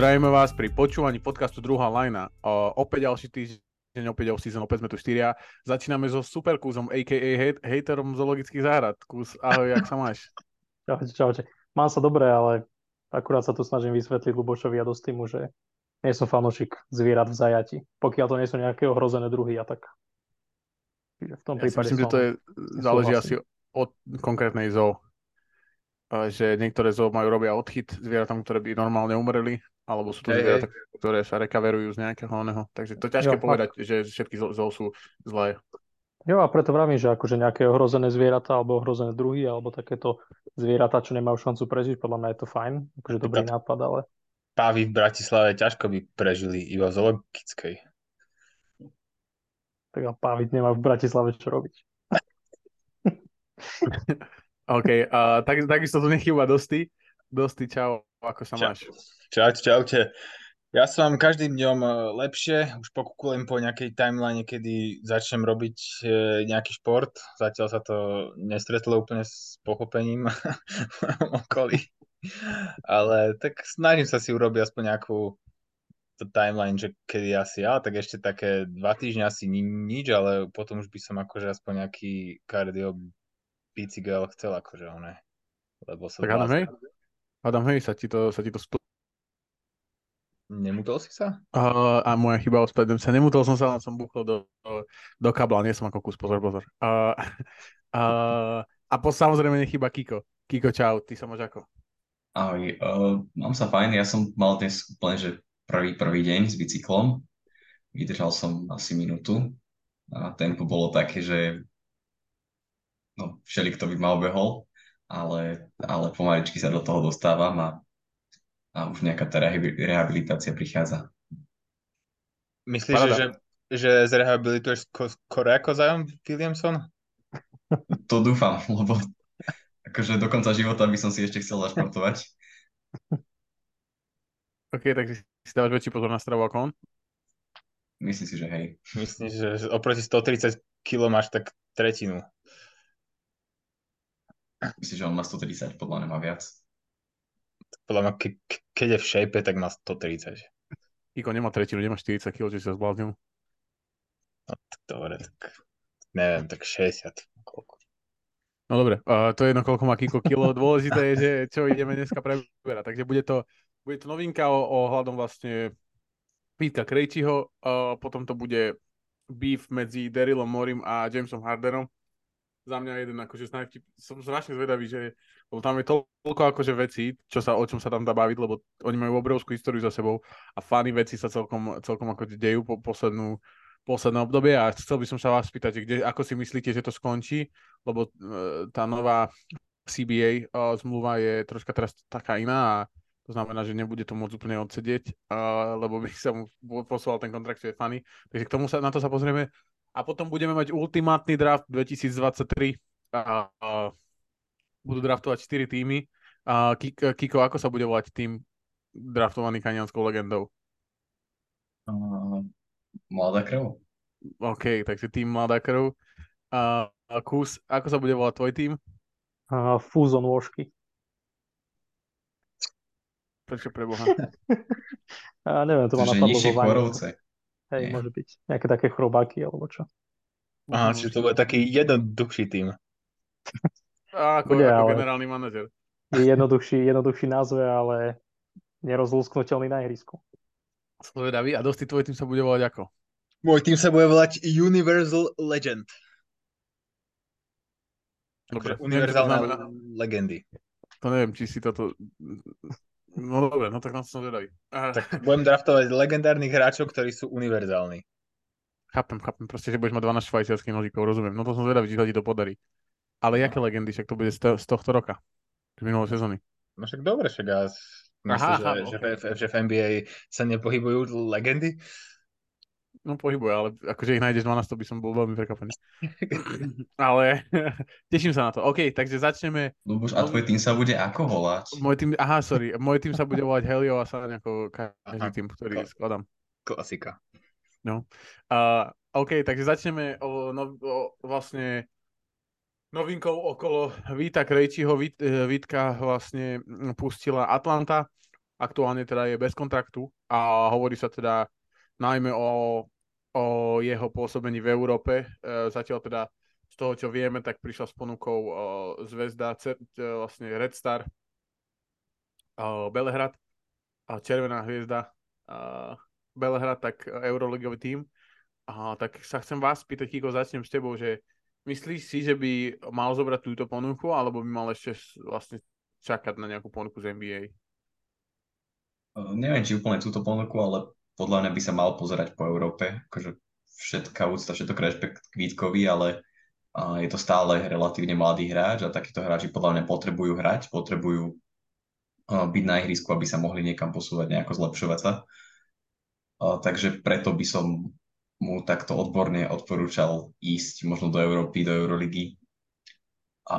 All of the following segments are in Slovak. Zdravíme vás pri počúvaní podcastu Druhá lajna. Opäť ďalší týždeň, opäť off-season, opäť sme tu štyria. Začíname so superkúzom, a.k.a. hejterom zoologických záhrad. Kús, ahoj, jak sa máš? Čaute. Mám sa dobre, ale akurát sa tu snažím vysvetliť Lubošovi a dosť týmu, že nie som fanúšik zvierat v zajati. Pokiaľ to nie sú nejaké ohrozené druhy, a tak v tom prípade... Ja si myslím, že to je, záleží asi od konkrétnej zoo. Že niektoré zoo majú robia odchyt zvieratám, ktoré by normálne umreli, alebo sú to zvieratá, ktoré sa rekaverujú z nejakého oného. Takže to je ťažké povedať, že všetky zoo sú zlé. Jo, a preto vravím, že akože nejaké ohrozené zvieratá, alebo ohrozené druhy, alebo takéto zvieratá, čo nemajú šancu prežiť, podľa mňa je to fajn, akože dobrý nápad, ale... Pávy v Bratislave ťažko by prežili iba v zoologickej. Tak a pávy nemá v Bratislave čo robiť. OK, takisto tu nechýba Dosti, čau, ako sa máš? Čaute. Ja som každým dňom lepšie, už pokúkujem po nejakej timeline, kedy začnem robiť nejaký šport. Zatiaľ sa to nestretlo úplne s pochopením okolí, ale tak snažím sa si urobiť aspoň nejakú timeline, že kedy asi tak ešte také 2 týždne asi nič, ale potom už by som akože aspoň nejaký kardio bicykel chcel akože oné. Lebo sa tak Adam, hej, sa ti to spĺ... Nemutol si sa? A moja chyba, ospäť sa. Nemutol som sa, len som buchol do kabla. Nie som ako kus, pozor. Samozrejme nechyba Kiko. Kiko, čau, ty sa máš ako? Ahoj, mám sa fajn. Ja som mal dnes úplne, že prvý deň s bicyklom. Vydržal som asi minútu. A tempo bolo také, že všelikto by ma obehol, ale pomaličky sa do toho dostávam a už nejaká tá rehabilitácia prichádza. Myslíš, že zrehabilituješ skoro ako Zion Williamson? To dúfam, lebo akože do konca života by som si ešte chcel zašportovať. OK, takže si dávaš väčší pozor na stravu ako on? Myslím si, že hej. Myslím, že oproti 130 kg máš tak tretinu. Myslím, že on má 130, podľa mňa má viac. Podľa mňa, keď je v šejpe, tak má 130. Iko nemá tretinu, nemá 40 kg, čiže sa zbláznil. No tak dobre, tak neviem, tak 60. Koľko. No dobre, to je jedno, koľko má Kiko kilo. Dôležité je, že čo ideme dneska preberať. Takže bude to novinka ohľadom vlastne Vítka Krejčího, potom to bude beef medzi Darylom Moreym a Jamesom Hardenom. Za mňa jeden, akože som strašne zvedavý, že lebo tam je toľko akože vecí, o čom sa tam dá baviť, lebo oni majú obrovskú históriu za sebou a fany veci sa celkom ako dejú po posledné obdobie a chcel by som sa vás spýtať, ako si myslíte, že to skončí, lebo tá nová CBA zmluva je troška teraz taká iná a to znamená, že nebude to môcť úplne odsedieť, lebo by sa mu posúval ten kontrakt, čo je fany. Takže na to sa pozrieme. A potom budeme mať ultimátny draft 2023. Budú draftovať 4 týmy. Kiko, ako sa bude volať tým draftovaný kanianskou legendou? Mladá krv. OK, takže tým Mladá krv. Kus, ako sa bude volať tvoj tým? Fúzon Vôžky. Prečo preboha? Neviem, to má napadlo vo Vajnice. Hej, nie. Môže byť nejaké také chrobáky, alebo čo. Aha, čiže to bude taký jednoduchší tým. Ako generálny manažer. Jednoduchší názve, ale nerozlúsknutelný na ihrisku. Slovedavý, a Dosti, tvoj tým sa bude volať ako? Môj tým sa bude volať Universal Legend. Dobre, univerzálne legendy. To neviem, či si toto... No dobre, tak nám som zvedavý. Tak budem draftovať legendárnych hráčov, ktorí sú univerzálni. Chápem, proste, že budeš mať 12 švajčiarskych nožíkov, rozumiem. No to som zvedavý, či sa ti to podarí. Ale jaké legendy, však to bude z tohto roka? Z minulej sezóny. No však dobre, však ja myslím, že v NBA sa nepohybujú legendy? No pohybuje, ale akože ich nájdeš 12, to by som bol veľmi prekvapený. Ale teším sa na to. OK, takže začneme. Luboš, a tvoj tým sa bude ako volať? Môj tým sa bude volať Helio a sa nejakou každý tým, ktorý skladám. Klasika. No. OK, takže začneme vlastne novinkou okolo Víta Krejčího. Vítka vlastne pustila Atlanta. aktuálne teda je bez kontraktu a hovorí sa teda najmä o jeho pôsobení v Európe. Zatiaľ teda z toho, čo vieme, tak prišla s ponukou Zvezda, vlastne Red Star, Belehrad, Červená hviezda, Belehrad, tak Euroligový tím. Tak sa chcem vás spýtať, Kiko, začnem s tebou, že myslíš si, že by mal zobrať túto ponuku, alebo by mal ešte vlastne čakať na nejakú ponuku z NBA? Neviem, či úplne túto ponuku, ale podľa mňa by sa mal pozerať po Európe. Akože všetká úcta, všetok rešpekt k Vítkovi, ale je to stále relatívne mladý hráč a takíto hráči podľa mňa potrebujú hrať, potrebujú byť na ihrisku, aby sa mohli niekam posúvať, nejako zlepšovať sa. Takže preto by som mu takto odborne odporúčal ísť možno do Európy, do Euroligy a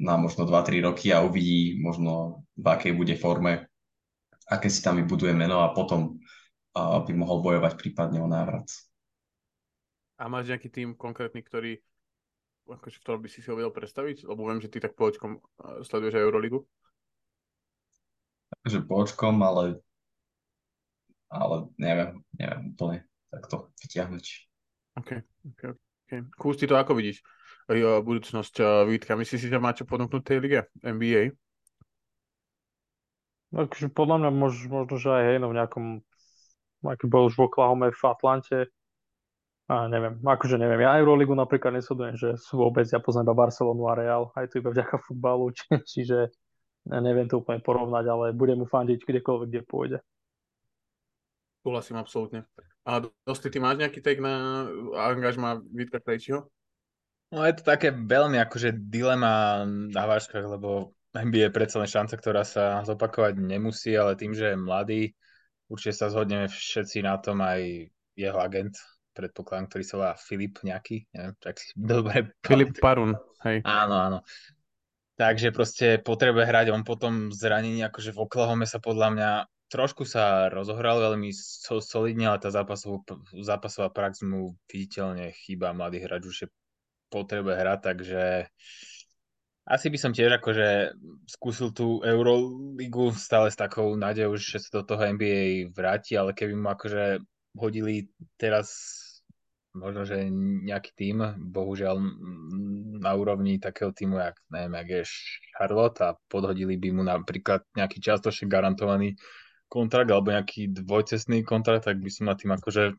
na možno 2-3 roky a uvidí možno v akej bude forme, aké si tam vybuduje meno a potom by mohol bojovať prípadne o návrat. A máš nejaký tým konkrétny, ktorý akože v ktorom by si ho vedel predstaviť? Lebo viem, že ty tak poločkom sleduješ aj Euroligu. Takže poločkom, ale neviem úplne takto vyťahnuť. OK. Kús, ty to ako vidíš? Budúcnosť Vítka. Myslíš si, že má čo ponúknuť tej lige? NBA? Takže podľa mňa možno, že aj hej, no v nejakom, aký bol už v Oklahome, v Atlante. A neviem. Ja Euroligu napríklad nesledujem, že sú vôbec, ja poznám iba Barcelonu a Real, aj to iba vďaka futbalu, čiže neviem to úplne porovnať, ale budem mu fandiť kdekoľvek, kde pôjde. Súhlasím absolútne. A Dosti, ty máš nejaký take na angažma Vítka Krejčího? No je to také veľmi akože dilema na vážkach, lebo NBA je predsa len šanca, ktorá sa zopakovať nemusí, ale tým, že je mladý, určite sa zhodneme všetci na tom, aj jeho agent, predpokladám, ktorý sa volá Filip nejaký, neviem, tak si dobre... Filip Parun, hej. Áno. Takže proste potrebuje hrať, on potom zranení, akože v Oklahome sa podľa mňa trošku sa rozohral veľmi solidne, ale tá zápasová prax mu viditeľne chýba, mladý hráč už je potrebuje hrať, takže asi by som tiež akože skúsil tú Euroligu stále s takou nádejou, že sa do toho NBA vráti, ale keby mu akože hodili teraz možno, že nejaký tým, bohužiaľ na úrovni takého týmu, jak je Charlotte a podhodili by mu napríklad nejaký čiastočne garantovaný kontrakt alebo nejaký dvojcestný kontrakt, tak by som nad tým akože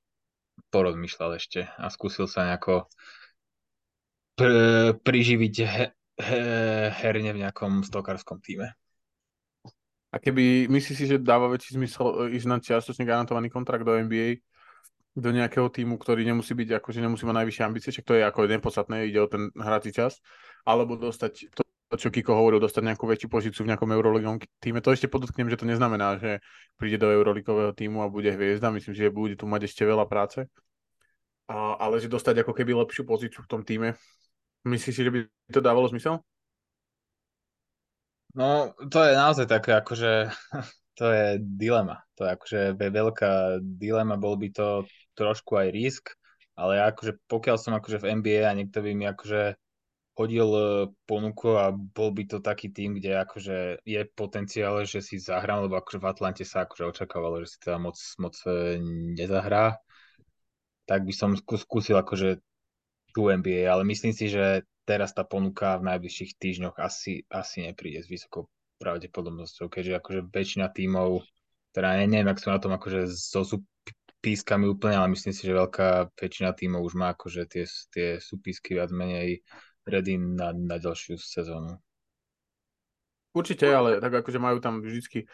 porozmýšľal ešte a skúsil sa nejako priživiť herne v nejakom stokárskom týme. A keby, myslíš si, že dáva väčší zmysel ísť na čiastočne garantovaný kontrakt do NBA, do nejakého týmu, ktorý nemusí byť, akože nemusí mať najvyššie ambície, však to je ako nepodstatné, ide o ten hrací čas, alebo dostať to, čo Kiko hovoril, dostať nejakú väčšiu pozíciu v nejakom euroligovom týme. To ešte podotknem, že to neznamená, že príde do euroligového týmu a bude hviezda, myslím, že bude tu mať ešte veľa práce, ale že dostať ako keby lepšiu pozíciu v tom týme. Myslíš si, že by to dávalo zmysel? No, to je naozaj také, akože to je dilema. To je akože veľká dilema, bol by to trošku aj risk, ale akože pokiaľ som akože v NBA a niekto by mi akože hodil ponuku a bol by to taký tým, kde akože je potenciál, že si zahrá, lebo akože v Atlante sa akože očakávalo, že si teda moc nezahrá, tak by som skúsil akože tú NBA, ale myslím si, že teraz tá ponuka v najbližších týždňoch asi nepríde s vysokou pravdepodobnosťou, keďže akože väčšina tímov, teda neviem, ak sú na tom akože so súpískami úplne, ale myslím si, že veľká väčšina tímov už má akože tie súpísky viac menej ready na ďalšiu sezónu. Určite, ale tak akože majú tam vždycky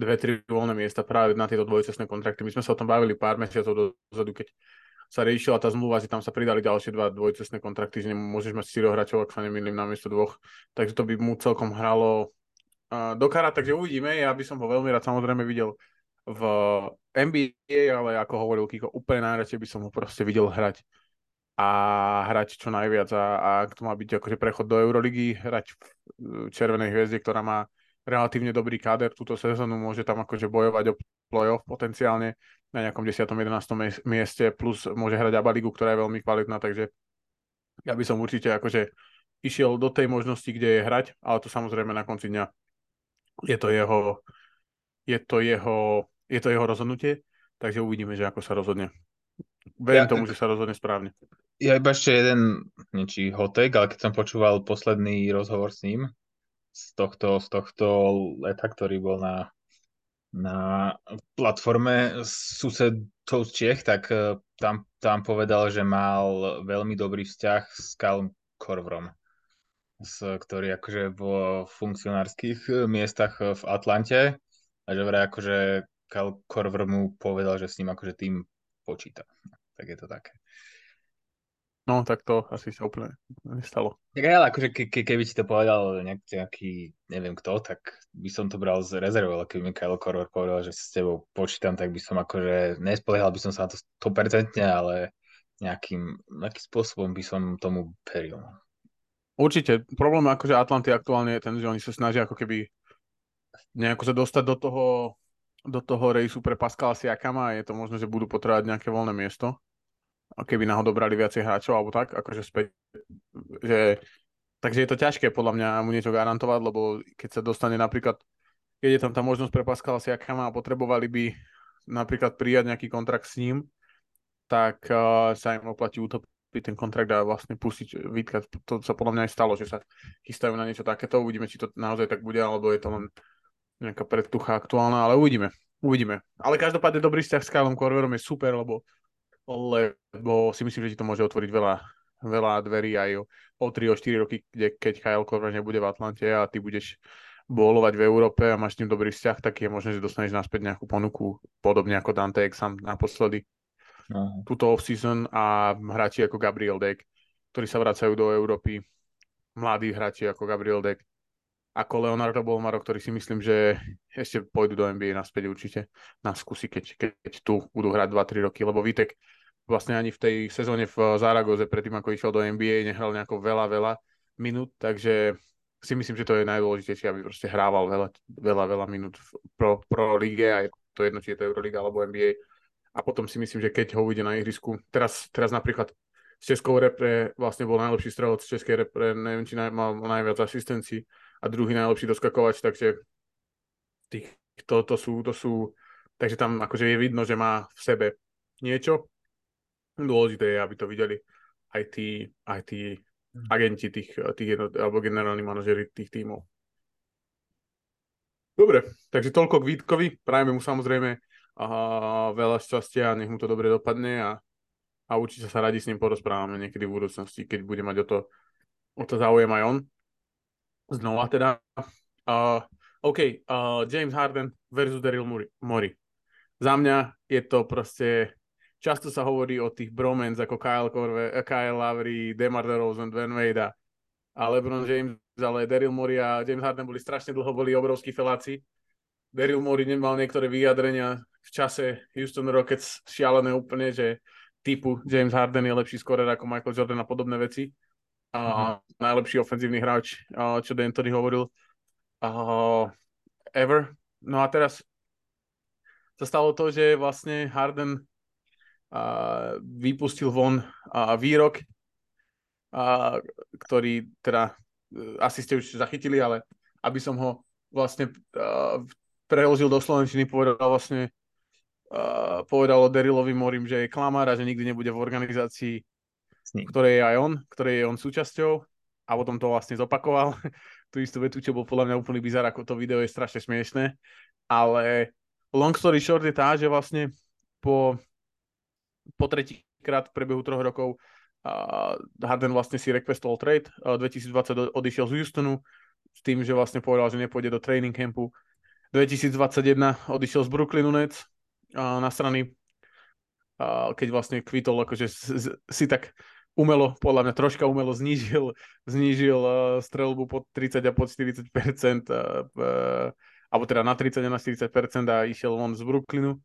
2-3 voľné miesta práve na tieto dvojcestné kontrakty. My sme sa o tom bavili pár mesiacov dozadu, keď sa riešila tá zmluva, že tam sa pridali ďalšie 2 dvojcestné kontrakty, že môžeš mať 4 hráčov, ak sa nemýlim, namiesto 2, takže to by mu celkom hralo do kara, takže uvidíme. Ja by som ho veľmi rád samozrejme videl v NBA, ale ako hovoril Kiko, úplne najradšej by som ho proste videl hrať a hrať čo najviac a ak to má byť akože prechod do Euroligy, hrať v Červenej hviezde, ktorá má relatívne dobrý káder túto sezónu, môže tam akože bojovať o playoff potenciálne na nejakom 10. 11. mieste, plus môže hrať Abaligu, ktorá je veľmi kvalitná, takže ja by som určite akože išiel do tej možnosti, kde je hrať, ale to samozrejme na konci dňa je to jeho, je to jeho rozhodnutie, takže uvidíme, že ako sa rozhodne. Verím tomu, že sa rozhodne správne. Ja iba ešte jeden niečí hotek, ale keď som počúval posledný rozhovor s ním z tohto leta, ktorý bol na platforme susedov z Čech, tak tam povedal, že mal veľmi dobrý vzťah s Kylem Korverom, ktorý akože vo funkcionárskych miestach v Atlante, a že vraj akože Kyle Korver mu povedal, že s ním akože tým počíta. Tak je to také. No, tak to asi sa úplne nestalo. Tak ale akože keby ti to povedal nejaký, neviem kto, tak by som to bral z rezervy, ale keby mi Kyle Korver povedal, že s tebou počítam, tak by som akože, nespoliehal by som sa na to 100%, ale nejakým spôsobom by som tomu veril. Určite. Problém je akože Atlanty aktuálne je ten, že oni sa snažia ako keby nejako sa dostať do toho rejsu pre Pascala Siakama a je to možno, že budú potrebovať nejaké voľné miesto. A keby náhodou brali viacej hráčov alebo tak, akože späť, že... Takže je to ťažké podľa mňa mu niečo garantovať, lebo keď sa dostane napríklad, keď je tam tá možnosť pre Pascala Siakama a potrebovali by napríklad prijať nejaký kontrakt s ním, tak sa im oplatí utopiť ten kontrakt a vlastne pustiť Vítka. To sa podľa mňa aj stalo, že sa chystajú na niečo takéto, uvidíme, či to naozaj tak bude, alebo je to len nejaká predtucha aktuálna, ale uvidíme. Ale každopádne dobrý vzťah s Kylem Korverom je super, lebo si myslím, že ti to môže otvoriť veľa dverí aj o 3, o 4 roky, keď Kyle Korver nebude v Atlante a ty budeš bólovať v Európe a máš s ním dobrý vzťah, tak je možné, že dostaneš naspäť nejakú ponuku, podobne ako Dante Exum naposledy túto off-season a hráči ako Gabriel Dek, ktorí sa vracajú do Európy, mladí hráči ako Gabriel Dek, ako Leonardo Bolmaro, ktorý si myslím, že ešte pôjdu do NBA naspäť určite na skúsi, keď tu budú hrať 2-3 roky, lebo Vítek vlastne ani v tej sezóne v Zaragoze, predtým ako išiel do NBA, nehral nejako veľa minút, takže si myslím, že to je najdôležitejšie, aby proste hrával veľa minút pro lige, aj to jedno, či je to Euroliga alebo NBA. A potom si myslím, že keď ho uvidie na ihrisku, teraz napríklad z českou repre vlastne bol najlepší strelec z českej repre, neviem, či mal najviac asistencií a druhý najlepší doskakovač, takže to sú, takže tam akože je vidno, že má v sebe niečo. Dôležité je, aby to videli aj tí agenti tých alebo generálni manažeri tých tímov. Dobre, takže toľko k Vítkovi. Prajeme mu samozrejme veľa šťastia, nech mu to dobre dopadne a určite sa radi s ním porozprávame niekedy v budúcnosti, keď bude mať o to záujem aj on. Znova teda. James Harden versus Daryl Morey. Za mňa je to proste... Často sa hovorí o tých bromance ako Kyle Lowry, DeMar DeRozan, Dwayne Wade a LeBron James, ale Daryl Morey a James Harden strašne dlho boli obrovskí feláci. Daryl Morey nemal niektoré vyjadrenia v čase Houston Rockets šialené úplne, že typu James Harden je lepší skorer ako Michael Jordan a podobné veci. Najlepší ofenzívny hráč, čo D'Antoni hovoril ever. No a teraz sa stalo to, že vlastne Harden vypustil von výrok, ktorý teda asi ste už zachytili, ale aby som ho vlastne preložil do slovenčiny, povedal o Darylovi Moreym, že je klamár a že nikdy nebude v organizácii, ktorej je on súčasťou, a potom to vlastne zopakoval. Tú istú vetu, čo bol podľa mňa úplný bizar, ako to video je strašne smiešné, ale long story short je tá, že vlastne po tretíkrát v priebehu 3 rokov Harden vlastne si requestol trade. 2020 odišiel z Houstonu s tým, že vlastne povedal, že nepôjde do training campu. 2021 odišiel z Brooklynu Nets na strany, keď vlastne kvitol, akože si tak umelo, podľa mňa troška umelo znížil streľbu pod 30 a pod 40%, alebo teda na 30 a na 40% a išiel von z Brooklynu.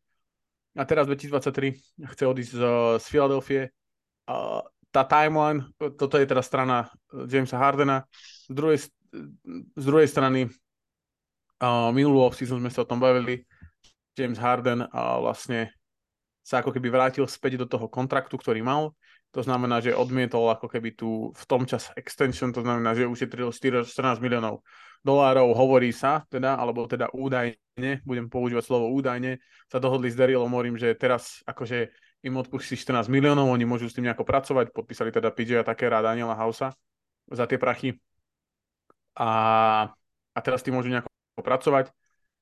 A teraz 2023 chce odísť z Philadelphie. Tá timeline, toto je teda strana Jamesa Hardena. Z druhej strany, minulú off-season sme sa o tom bavili, James Harden vlastne sa ako keby vrátil späť do toho kontraktu, ktorý mal. To znamená, že odmietol ako keby tu v tom čase extension, to znamená, že ušetril 14 miliónov dolárov, hovorí sa teda, alebo teda údajne, budem používať slovo údajne, sa dohodli s Darylom Moreym, že teraz akože im odpustí 14 miliónov, oni môžu s tým nejako pracovať, podpísali teda PJ Tuckera a Daniela Housea za tie prachy a teraz tým môžu nejako pracovať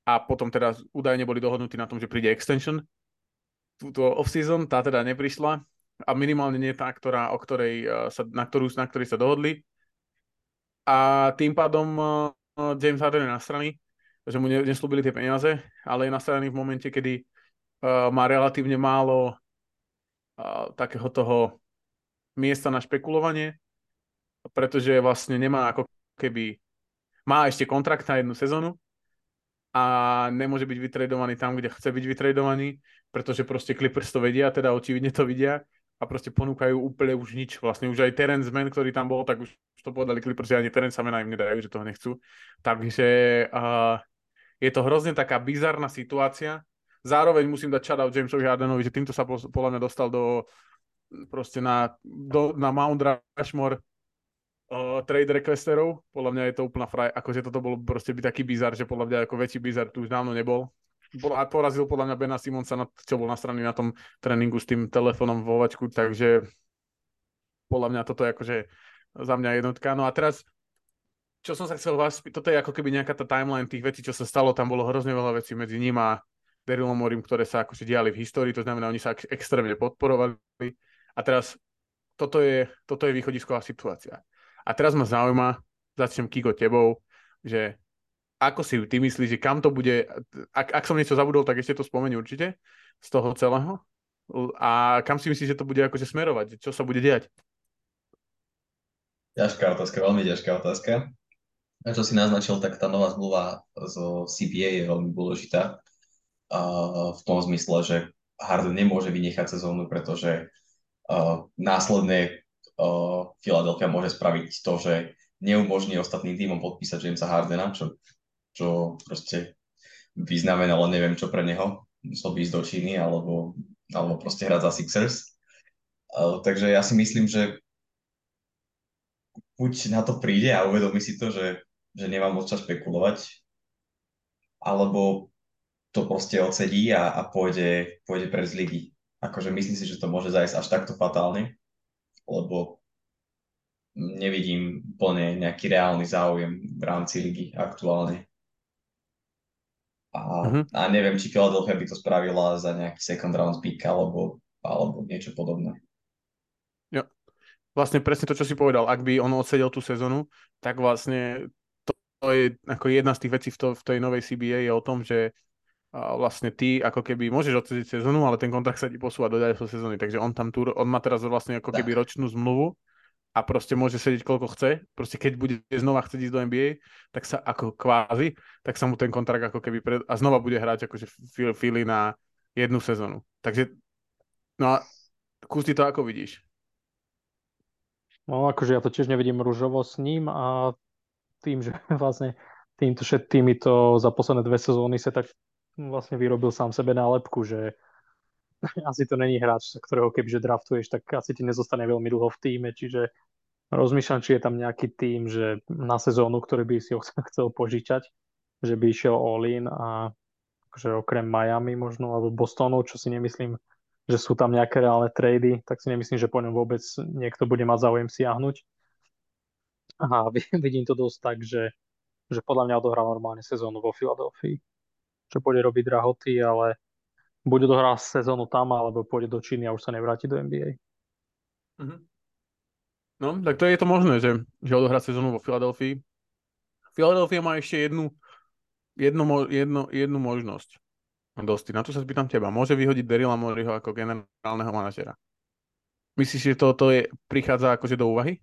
a potom teda údajne boli dohodnutí na tom, že príde extension túto off-season, tá teda neprišla a minimálne nie tá, na ktorej sa dohodli. A tým pádom James Harden je nasraný, že mu nesľúbili tie peniaze, ale je nasraný v momente, kedy má relatívne málo takého toho miesta na špekulovanie, pretože vlastne nemá ako keby... Má ešte kontrakt na jednu sezónu a nemôže byť vytradovaný tam, kde chce byť vytradovaný, pretože proste Clippers to vedia, teda očividne to vidia a proste ponúkajú úplne už nič. Vlastne už aj Terence Mann, ktorý tam bol, tak už to povedali Clippers, že ani Terence Mann im nedajú, že toho nechcú. Takže je to hrozne taká bizarná situácia. Zároveň musím dať shoutout Jamesovi Hardenovi, že týmto sa podľa mňa dostal na Mount Rushmore trade requesterov. Podľa mňa je to úplná fraj. Akože toto bolo proste by taký bizar, že podľa mňa ako väčší bizar tu už dávno nebol. A porazil podľa mňa Bena Simonsa, čo bol nasraný na tom tréningu s tým telefónom vo vačku, takže podľa mňa toto je akože za mňa jednotka. No a teraz, čo som sa chcel vás spýtať, toto je ako keby nejaká tá timeline tých vecí, čo sa stalo, tam bolo hrozne veľa vecí medzi ním a Darylom Moreym, ktoré sa akože diali v histórii, to znamená, oni sa extrémne podporovali a teraz toto je východisková situácia. A teraz ma zaujíma, začnem Kiko tebou, že ako si ty myslíš, že kam to bude, ak som niečo zabudol, tak ešte to spomeň určite z toho celého. A kam si myslíš, že to bude akože smerovať? Čo sa bude dejať? Ťažká otázka, veľmi ťažká otázka. A čo si naznačil, tak tá nová zmluva zo CBA je veľmi dôležitá. V tom zmysle, že Harden nemôže vynechať sezónu, pretože následne Philadelphia môže spraviť to, že neumožní ostatným týmom podpísať Jamesa Hardena, čo proste by znamenalo, neviem čo pre neho, musel by ísť do Číny alebo proste hrať za Sixers. Takže ja si myslím, že buď na to príde a uvedomí si to, že nemá moc čas špekulovať, alebo to proste odsedí a pôjde preč z ligy. Akože myslím si, že to môže zájsť až takto fatálne, lebo nevidím úplne nejaký reálny záujem v rámci ligy aktuálne. A neviem, či Philadelphia by to spravila za nejaký second round pick alebo niečo podobné. Jo. Vlastne presne to, čo si povedal. Ak by on odsedel tú sezonu, tak vlastne to je ako jedna z tých vecí v tej novej CBA je o tom, že vlastne ty ako keby môžeš odsediť sezonu, ale ten kontrakt sa ti posúva do ďalšej sezóny. Takže on má teraz vlastne ako keby ročnú zmluvu a proste môže sedieť koľko chce. Proste keď bude znova chcieť ísť do NBA, tak sa ako kvázi, tak sa mu ten kontrakt ako keby a znova bude hrať akože Philly na jednu sezónu. Takže, no a Kusti, to ako vidíš? No akože ja to tiež nevidím ružovo s ním a tým, že vlastne týmito za posledné dve sezóny sa tak vlastne vyrobil sám sebe nálepku, že asi to není hráč, ktorého kebyže draftuješ, tak asi ti nezostane veľmi dlho v týme, čiže rozmýšľam, či je tam nejaký tým, že na sezónu, ktorý by si ho chcel požičať, že by išiel all-in a že okrem Miami možno, alebo Bostonu, čo si nemyslím, že sú tam nejaké reálne trady, tak si nemyslím, že po ňom vôbec niekto bude mať záujem siahnuť. A vidím to dosť tak, že podľa mňa odohrá normálne sezónu vo Filadelfii, čo bude robiť drahoty, ale bude dohrať sezónu tam, alebo pôjde do Číny a už sa nevráti do NBA. No, tak to je to možné, že odohrá sezónu vo Filadelfii. Filadelfia má ešte jednu možnosť. Dosti, na to sa spýtam teba. Môže vyhodiť Daryla Moreyho ako generálneho manažera? Myslíš, že toto prichádza akože do úvahy?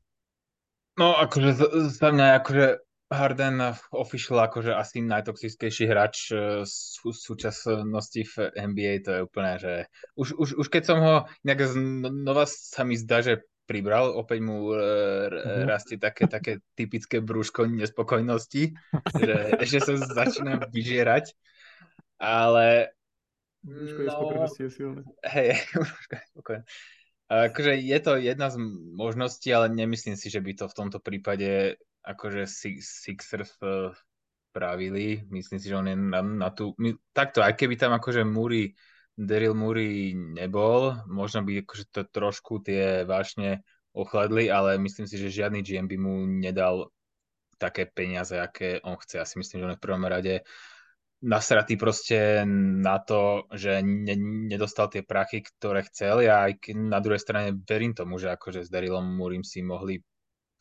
No, akože za mňa akože Harden official akože asi najtoxickejší hráč v súčasnosti v NBA, to je úplne, že už keď som ho nejak znova sa mi zdá, že pribral, opäť mu rastie také typické brúško nespokojnosti, že ešte sa začína vyžierať, ale brúško je spokojnosti je silné. Hej, brúško je spokojné. Akože je to jedna z možností, ale nemyslím si, že by to v tomto prípade akože Sixers spravili. Myslím si, že on je na tú... Takto, aj keby tam akože Daryl Morey nebol, možno by akože to trošku tie vášne ochladli, ale myslím si, že žiadny GM by mu nedal také peniaze, aké on chce. Ja si myslím, že on je v prvom rade nasratý proste na to, že nedostal tie prachy, ktoré chcel. Ja aj na druhej strane verím tomu, že akože s Darylom Mooreym si mohli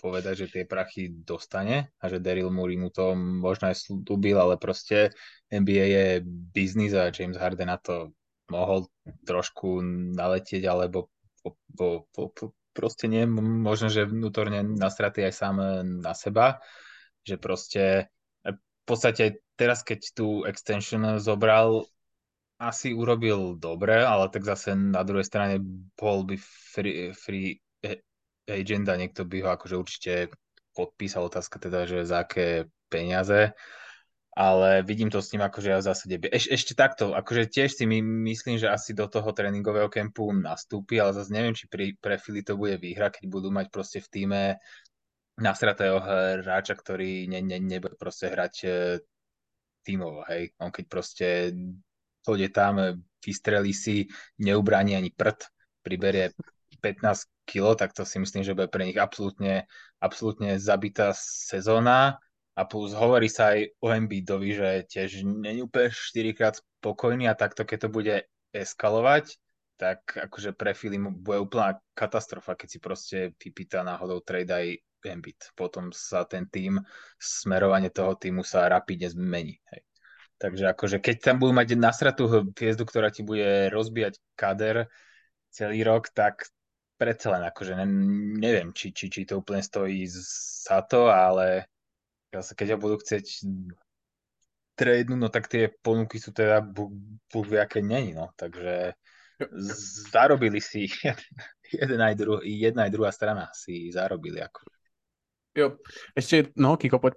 povedať, že tie prachy dostane a že Daryl Morey mu to možno aj slúbil, ale proste NBA je biznis a James Harden na to mohol trošku naletieť, alebo proste nie, možno, že vnútorne nasratý aj sám na seba, že proste v podstate teraz, keď tú extension zobral, asi urobil dobre, ale tak zase na druhej strane bol by free agent a niekto by ho akože určite podpísal, otázka teda, že za aké peniaze, ale vidím to s ním akože ja v zásade. Ešte takto, akože tiež si myslím, že asi do toho tréningového kempu nastúpi, ale zase neviem, či pre Philly to bude výhra, keď budú mať proste v týme nasratého hráča, ktorý nebude proste hrať tímovo, hej. On keď proste chodí tam, vystrelí si, neubráni ani prd, priberie 15 kilo, tak to si myslím, že bude pre nich absolútne zabitá sezóna. A plus hovorí sa aj o Embiidovi, že tiež není úplne 4-krát spokojný a takto, keď to bude eskalovať, tak akože pre Philly bude úplná katastrofa, keď si proste vypýta náhodou trade aj Embiid. Potom sa ten tým, smerovanie toho týmu sa rapidne zmení. Hej. Takže akože keď tam budú mať nasratú hviezdu, ktorá ti bude rozbíjať kader celý rok, tak predsa len akože neviem, či to úplne stojí za to, ale keď ho budú chcieť tradenúť, no tak tie ponuky sú teda buď aké není, no. Takže zarobili si jedna aj druhá strana si zarobili. Ako. Jo, ešte, no Kiko, poď.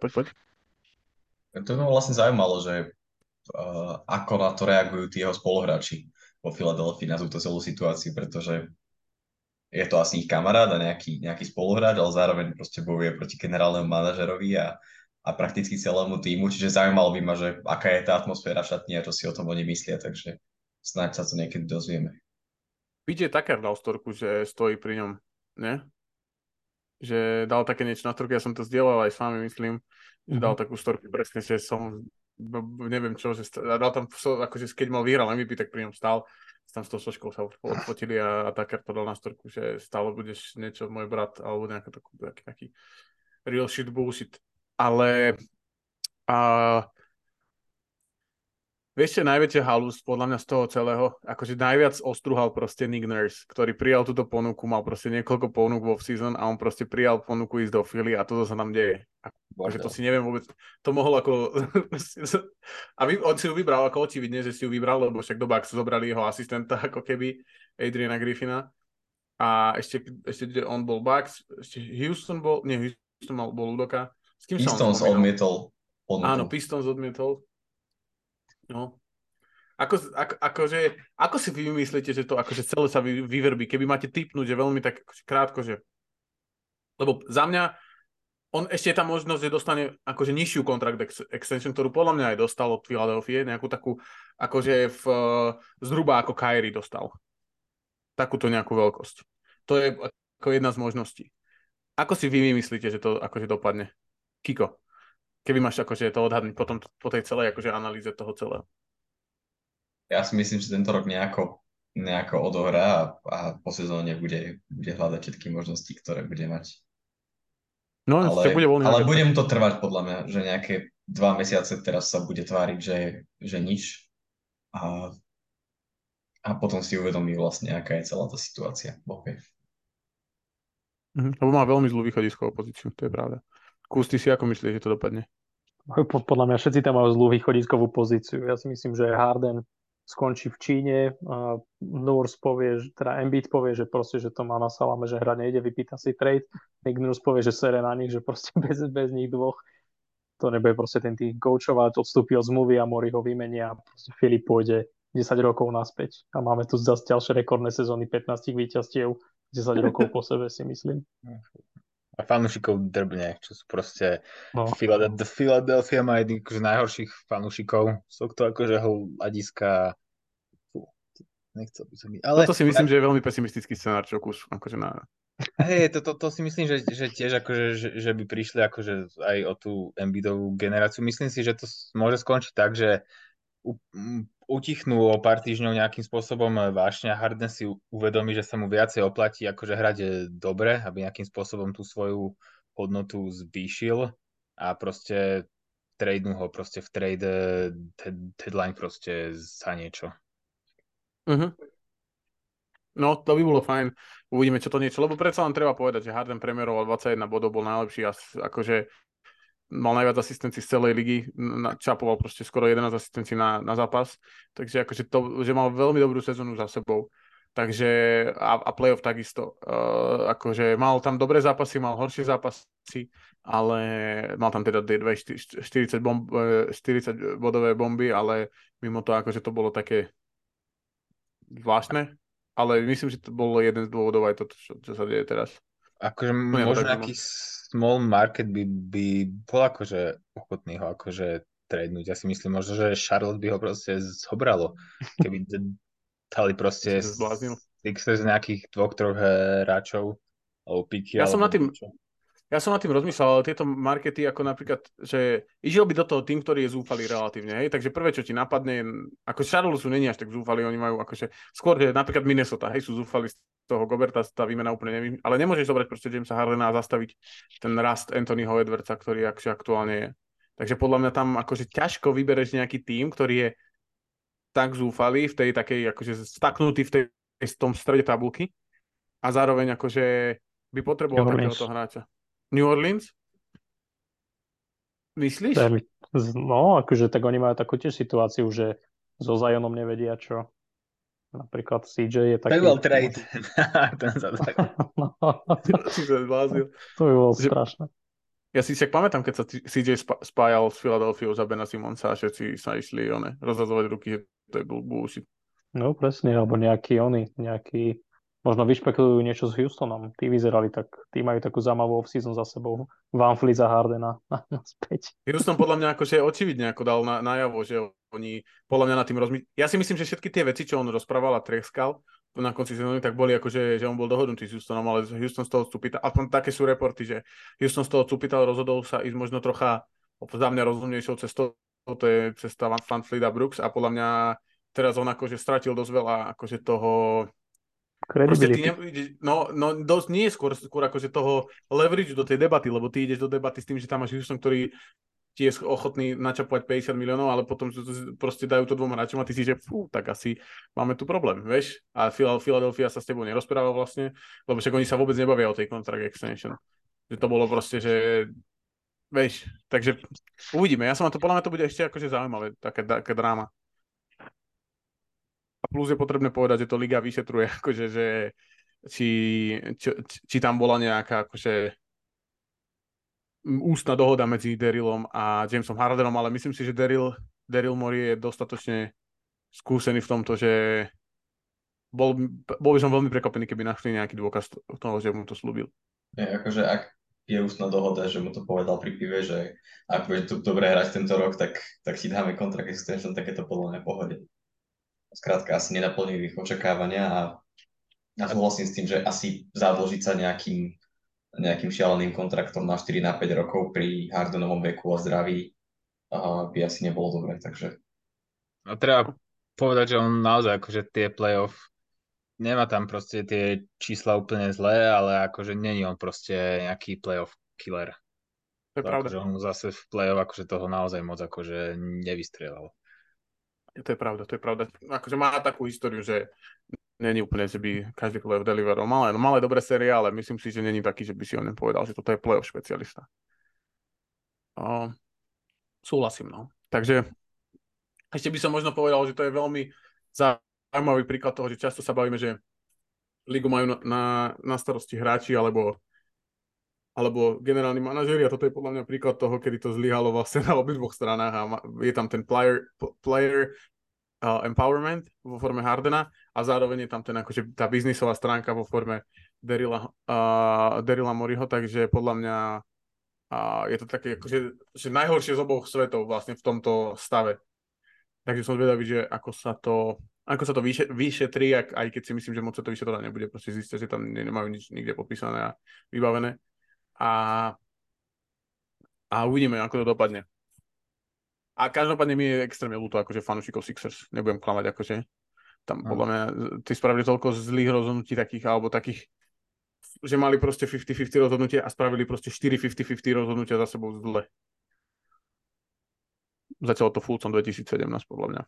To by ma vlastne zaujímalo, že ako na to reagujú tí jeho spoluhráči vo Philadelphia na túto celú situáciu, pretože je to asi ich kamarát a nejaký spoluhráč, ale zároveň proste bojuje proti generálnemu manažerovi a prakticky celému týmu, čiže zaujímalo by ma, že aká je tá atmosféra v šatni a čo si o tom oni myslia, takže snáď sa to niekedy dozvieme. PJ Tucker dal storku, že stojí pri ňom, nie? Že dal také niečo na storku, ja som to zdieľal aj s vami, myslím, že dal takú storku, presne, že som, neviem čo, že dal tam, akože keď mal výhral MVP, tak pri ňom stál. Tam s tou soškou sa odfotili a Tucker to dal na storku, že stále budeš niečo môj brat, alebo nejaký real shit bullshit. Ale vieš čo, najväčšia halus podľa mňa z toho celého, akože najviac ostruhal proste Nick Nurse, ktorý prijal túto ponuku, mal proste niekoľko ponúk vo off-season a on proste prijal ponuku ísť do Philly a toto sa nám deje. Akože to si neviem vôbec, to mohol ako... A on si ju vybral, ako očividne, že si ju vybral, lebo však do Bucks zobrali jeho asistenta, ako keby, Adriana Griffina. A ešte on bol Bucks, ešte Houston bol Udoka. S kým Pistons odmietol ponuku. Áno, Pistons odmietol. No. Ako si vy myslíte, že to akože celé sa vyverbí? Keby máte tipnúť, že veľmi tak krátko, že... Lebo za mňa... On ešte je tá možnosť, že dostane akože nižšiu contract extension, ktorú podľa mňa aj dostal od Philadelphia, nejakú takú, akože zhruba ako Kyrie dostal. Takúto nejakú veľkosť. To je ako jedna z možností. Ako si vy myslíte, že to akože dopadne? Kiko, keby máš akože to odhadniť potom po tej celej akože analýze toho celého. Ja si myslím, že tento rok nejako odohrá a po sezóne bude hľadať všetky možnosti, ktoré bude mať. No, ale bude mu to trvať podľa mňa, že nejaké 2 mesiace teraz sa bude tváriť, že nič a potom si uvedomí vlastne, aká je celá tá situácia. Okay. Lebo má veľmi zlú východiskovú pozíciu, to je pravda. Kús, ty si ako myslíš, že to dopadne? Podľa mňa všetci tam majú zlú východiskovú pozíciu. Ja si myslím, že Harden skončí v Číne, Nurse povie, teda Embiid povie, že proste, že to má na salame, že hra nejde, vypýta si trade, Nick Nurse povie, že sere na nich, že proste bez nich dvoch to nebude proste ten tým coachovať, odstúpi od zmluvy a Morey ho vymenia a proste Philly pôjde 10 rokov naspäť a máme tu zase ďalšie rekordné sezóny 15 víťazstiev 10 rokov po sebe, si myslím. A fanúšikov drbne, čo sú proste... No. Philadelphia má jedných z najhorších fanúšikov. Sú to akože hľadiska... Nechcel by som... Ale... To si myslím, že je veľmi pesimistický scenár, čo už akože na... Hej, to si myslím, že tiež akože, že by prišli akože aj o tú Embiidovú generáciu. Myslím si, že to môže skončiť tak, že utichnú o pár týždňov nejakým spôsobom vášňa. Harden si uvedomí, že sa mu viacej oplatí akože hrať dobre, aby nejakým spôsobom tú svoju hodnotu zvýšil a proste tradenú ho proste v trade deadline proste za niečo. Uh-huh. No, to by bolo fajn. Uvidíme, čo to niečo. Lebo predsa len treba povedať, že Harden premiéroval 21 bodov, bol najlepší a akože mal najviac asistencií z celej ligy. Čapoval proste skoro 11 asistencií na zápas. Takže akože to, že mal veľmi dobrú sezónu za sebou. Takže a playoff takisto. Akože mal tam dobré zápasy, mal horšie zápasy, ale mal tam teda 40 bodové bomby, ale mimo to akože to bolo také zvláštne, ale myslím, že to bol jeden z dôvodov aj toto, čo sa deje teraz. Akože možno nejaký small market by bol akože ochotný ho akože tradenúť. Ja si myslím, možno, že Charlotte by ho proste zobralo, keby dali proste Sixers z nejakých 2-3 hráčov alebo piky. Ja som nad tým rozmýšľal, ale tieto markety ako napríklad, že išiel by do toho tým, ktorý je zúfalý relatívne, hej, takže prvé, čo ti napadne, ako Charlotte sú není až tak zúfali, oni majú akože, skôr napríklad Minnesota, hej, sú zúfali z toho Goberta, tá výmena úplne neviem, ale nemôžeš zobrať proste Jamesa Hardena a zastaviť ten rast Anthonyho Edwardsa, ktorý akože aktuálne je. Takže podľa mňa tam akože ťažko vybereš nejaký tým, ktorý je tak zúfalý, v tej takej akože staknutý v tom strede tabulky a zároveň akože by potreboval takéhoto hráča. New Orleans? Myslíš? No, akože tak oni majú takú tiež situáciu, že so Zionom nevedia čo. Napríklad CJ je taký... To bol trade. To by bolo strašné. Ja si však pamätám, keď sa CJ spájal s Philadelphiou za Bena Simonsa a všetci sa išli rozhadzovať ruky, že to je bol bullshit. No presne, alebo nejaký možno vyšpeklujú niečo s Houstonom. Tí majú takú zaujímavú off-season za sebou. Van Fleet za Hardena naspäť. Houston podľa mňa akože očividne ako dal najavo, že oni podľa mňa nad tým rozmýšľajú. Ja si myslím, že všetky tie veci, čo on rozprával a treskal na konci sezóny, tak boli akože, že on bol dohodnutý s Houstonom, ale Houston z toho odstúpil. Aspoň také sú reporty, že Houston z toho odstúpil, rozhodol sa ísť možno trocha za mňa rozumnejšou cestou, to je cesta Van Fleet a Brooks a podľa mňa teraz on akože stratil dosť veľa akože toho nie je skôr akože toho leverage do tej debaty, lebo ty ideš do debaty s tým, že tam máš Houston, ktorý ti je ochotný načapovať 50 miliónov, ale potom proste dajú to dvom hráčom a ty si, že tak asi máme tu problém, vieš? A Philadelphia sa s tebou nerozpráva vlastne, lebo však oni sa vôbec nebavia o tej contract extension. Že to bolo proste, že vieš, takže uvidíme. Podľa mňa to bude ešte akože zaujímavé, taká dráma. A plus je potrebné povedať, že to liga vyšetruje, akože, že či tam bola nejaká akože ústna dohoda medzi Darylom a Jamesom Hardenom, ale myslím si, že Daryl Morey je dostatočne skúsený v tomto, že bol by som veľmi prekvapený, keby našli nejaký dôkaz toho, že mu to slúbil. Akože ak je ústna dohoda, že mu to povedal pri pive, že ak budeš tu dobre hrať tento rok, tak ti dáme contract extension, tak je to podľa mňa pohode. Skrátka, asi nenaplnili ich očakávania a ja súhlasím s tým, že asi zadlžiť sa nejakým šialeným kontraktom na 4-5 rokov pri Hardenovom veku a zdraví by asi nebolo dobre, takže... A treba povedať, že on naozaj akože tie playoff nemá tam proste tie čísla úplne zlé, ale akože není on proste nejaký playoff killer. To je pravda. Akože on zase v playoff akože toho naozaj moc akože nevystrelal. To je pravda. Akože má takú históriu, že není úplne, že by každý playoff deliveroval. Malé dobré série, ale myslím si, že není taký, že by si on nepovedal, že toto je playoff špecialista. Súhlasím, no. Takže ešte by som možno povedal, že to je veľmi zaujímavý príklad toho, že často sa bavíme, že ligu majú na starosti hráči alebo generálni manažeri a toto je podľa mňa príklad toho, kedy to zlyhalo vlastne na obidvoch stranách a je tam ten player empowerment vo forme Hardena a zároveň je tam ten akože tá biznisová stránka vo forme Daryla Moreyho, takže podľa mňa je to také, že najhoršie z oboch svetov vlastne v tomto stave. Takže som zvedavý, že ako sa to vyšetrí, aj keď si myslím, že moc sa to vyšetrovať nebude, proste zistia, že tam nemajú nič nikde popísané a vybavené. A uvidíme, ako to dopadne. A každopádne mi je extrémne ľúto, akože fanúšikov Sixers, nebudem klamať, akože tam podľa mňa, tí spravili toľko zlých rozhodnutí takých, alebo takých, že mali proste 50-50 rozhodnutia a spravili proste 4 50-50 rozhodnutia za sebou zle. Zatiaľ to Fulcom 2017, podľa mňa.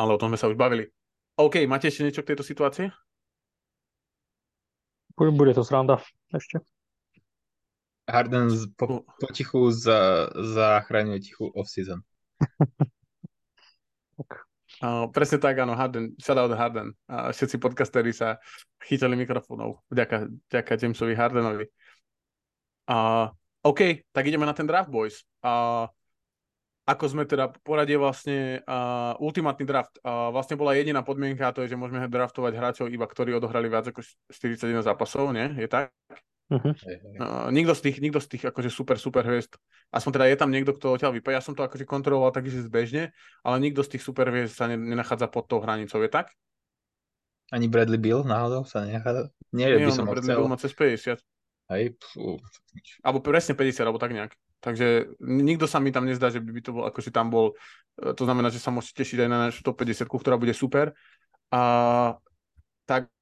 Ale o tom sme sa už bavili. OK, máte ešte niečo k tejto situácii? Bude to sranda ešte. Harden potichu zachraňuje tichú off-season. Presne tak, áno, Harden. Shoutout Harden. Všetci podcasteri sa chytali mikrofónov. Vďaka Jamesovi Hardenovi. OK, tak ideme na ten draft, boys. Ako sme teda poradie vlastne ultimátny draft. Vlastne bola jediná podmienka, a to je, že môžeme draftovať hráčov iba, ktorí odohrali viac ako 41 zápasov, nie? Je tak? Uh-huh. Nikto z tých akože super hviezd, aspoň teda je tam niekto, kto odtiaľ vypadá. Ja som to akože kontroloval takže zbežne, ale nikto z tých super hviezd sa nenachádza pod tou hranicou, je tak? Ani Bradley Beal náhodou sa nenachádza? Nie, by som Bradley Beal má cez 50. Hej, alebo presne 50, alebo tak nejak. Takže nikto sa mi tam nezdá, že by to bol, akože tam bol, to znamená, že sa môžete tešiť aj na našu 150, ktorá bude super.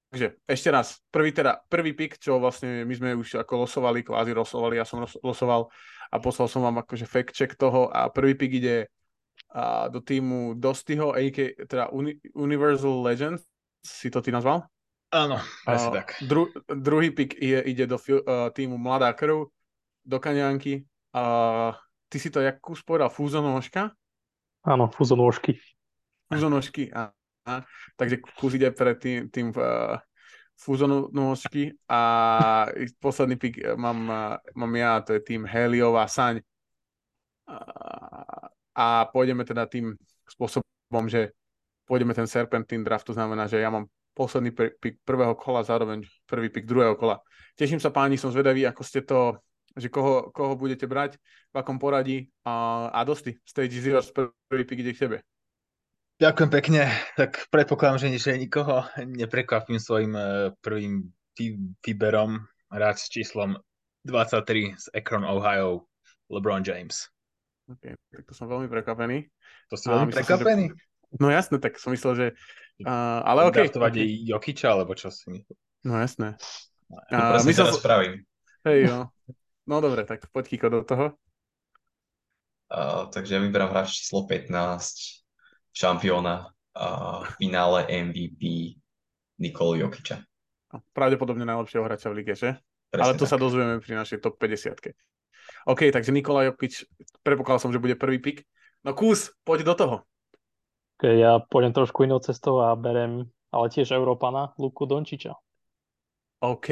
Takže ešte raz, prvý pick, čo vlastne my sme už ako losovali, kvázi losovali, ja som losoval a poslal som vám akože fact check toho a prvý pick ide do týmu Dostyho, a.k.a. teda Universal Legends, si to ty nazval? Áno, asi tak. Druhý pick ide do týmu Mladá krv, do Kanianky. Ty si to, jak kus povedal, fúzonožka? Áno, fúzonožky. Fúzonožky, áno. Takže kus ide pre tým fúzonožky a posledný pick mám ja, to je tým Heliová saň. A pôjdeme teda tým spôsobom, že pôjdeme ten serpentín draft, to znamená, že ja mám posledný pick prvého kola, zároveň prvý pick druhého kola. Teším sa, páni, som zvedavý, ako ste to, že koho budete brať, v akom poradí a dosti. Stage is yours, prvý pick ide k tebe. Ďakujem pekne. Tak predpokladám, že nikoho neprekvapím svojim prvým výberom. Hráč s číslom 23 z Akron, Ohio, LeBron James. Okay, tak to som veľmi prekvapený. To som veľmi prekvapený? Som, že... No jasné, tak som myslel, že... ale okej. Draftovať Jokiča, alebo čo si myslel? No jasné. Prosím, teraz spravím. Hej, jo. No dobre, tak poď Kiko do toho. Takže ja vyberám hráč číslo 15, šampióna v finále MVP Nikolu Jokiča. Pravdepodobne najlepšieho hráča v lige, že? Presne. Ale to tak sa dozvieme pri našej top 50-ke. OK, takže Nikola Jokič, predpokladal som, že bude prvý pick. No Kús, poď do toho. Okay, ja pôjdem trošku inou cestou a berem, ale tiež Európana, Luku Dončiča. OK,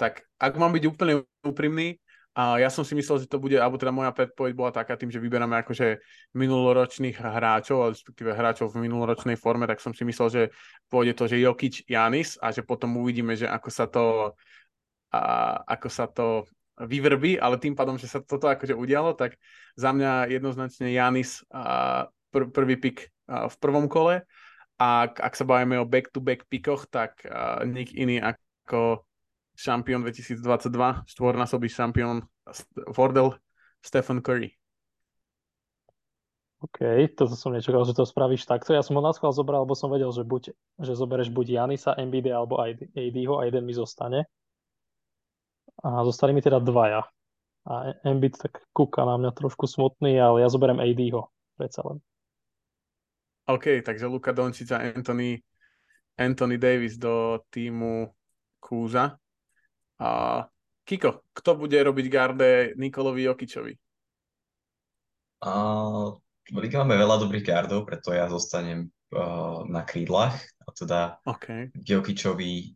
tak ak mám byť úplne úprimný, a ja som si myslel, že to bude, alebo teda moja predpoveď bola taká tým, že vyberáme akože minuloročných hráčov, respektíve hráčov v minuloročnej forme, tak som si myslel, že pôjde to, že Jokič, Giannis a že potom uvidíme, že ako sa to vyvrbí, ale tým pádom, že sa toto akože udialo, tak za mňa jednoznačne Giannis prvý pick v prvom kole a ak sa bavíme o back-to-back pickoch, tak nik iný ako šampión 2022, štvornásobý šampión Fordel, Stephen Curry. OK, toto som nečakal, že to spravíš takto. Ja som ho naschvál zobral, lebo som vedel, že zoberieš buď Giannisa, Embiida alebo ADho a jeden mi zostane. A zostali mi teda dvaja. A Embiid tak kúka na mňa trošku smutný, ale ja zoberiem ADho predsa len. OK, takže Luka Dončić a Anthony Davis do týmu Kúza. Kiko, kto bude robiť garde Nikolovi Jokičovi? V lige máme veľa dobrých gardov, preto ja zostanem na krídlach a teda Jokičovi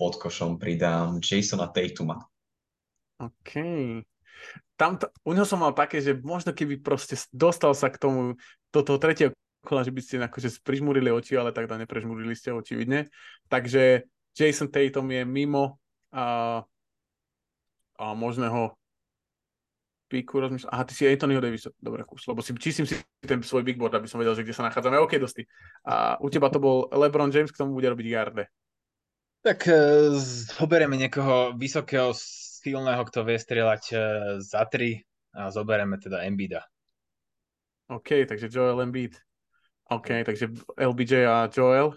pod košom pridám Jasona Tatuma. OK. U neho som mal také, že možno keby proste dostal sa k tomu do toho tretieho kola, že by ste akože prižmúrili oči, ale tak neprežmúrili ste očividne. Takže Jason Tatum je mimo a možného píku, rozmýšľam. Aha, ty si Anthonyho Davisa. Dobre, kus, lebo si čistím si ten svoj big board, aby som vedel, že kde sa nachádzame. OK, dosti. A u teba to bol LeBron James, k tomu bude robiť garde. Tak zoberieme niekoho vysokého, silného, kto vie strieľať za tri a zoberieme teda Embiida. OK, takže Joel Embiid. OK, takže LBJ a Joel.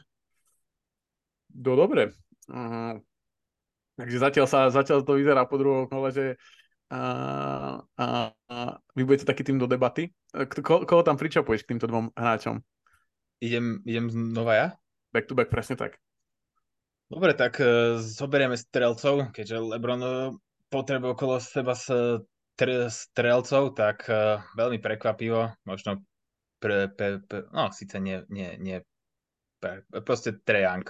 No dobre. Takže zatiaľ to vyzerá po druhom kole, že vy budete taký tým do debaty. Koho tam pričapuješ k týmto dvom hráčom? Idem znova ja? Back to back, presne tak. Dobre, tak zoberieme strelcov, keďže LeBron potrebuje okolo seba strelcov, tak veľmi prekvapivo, možno proste Trae Young.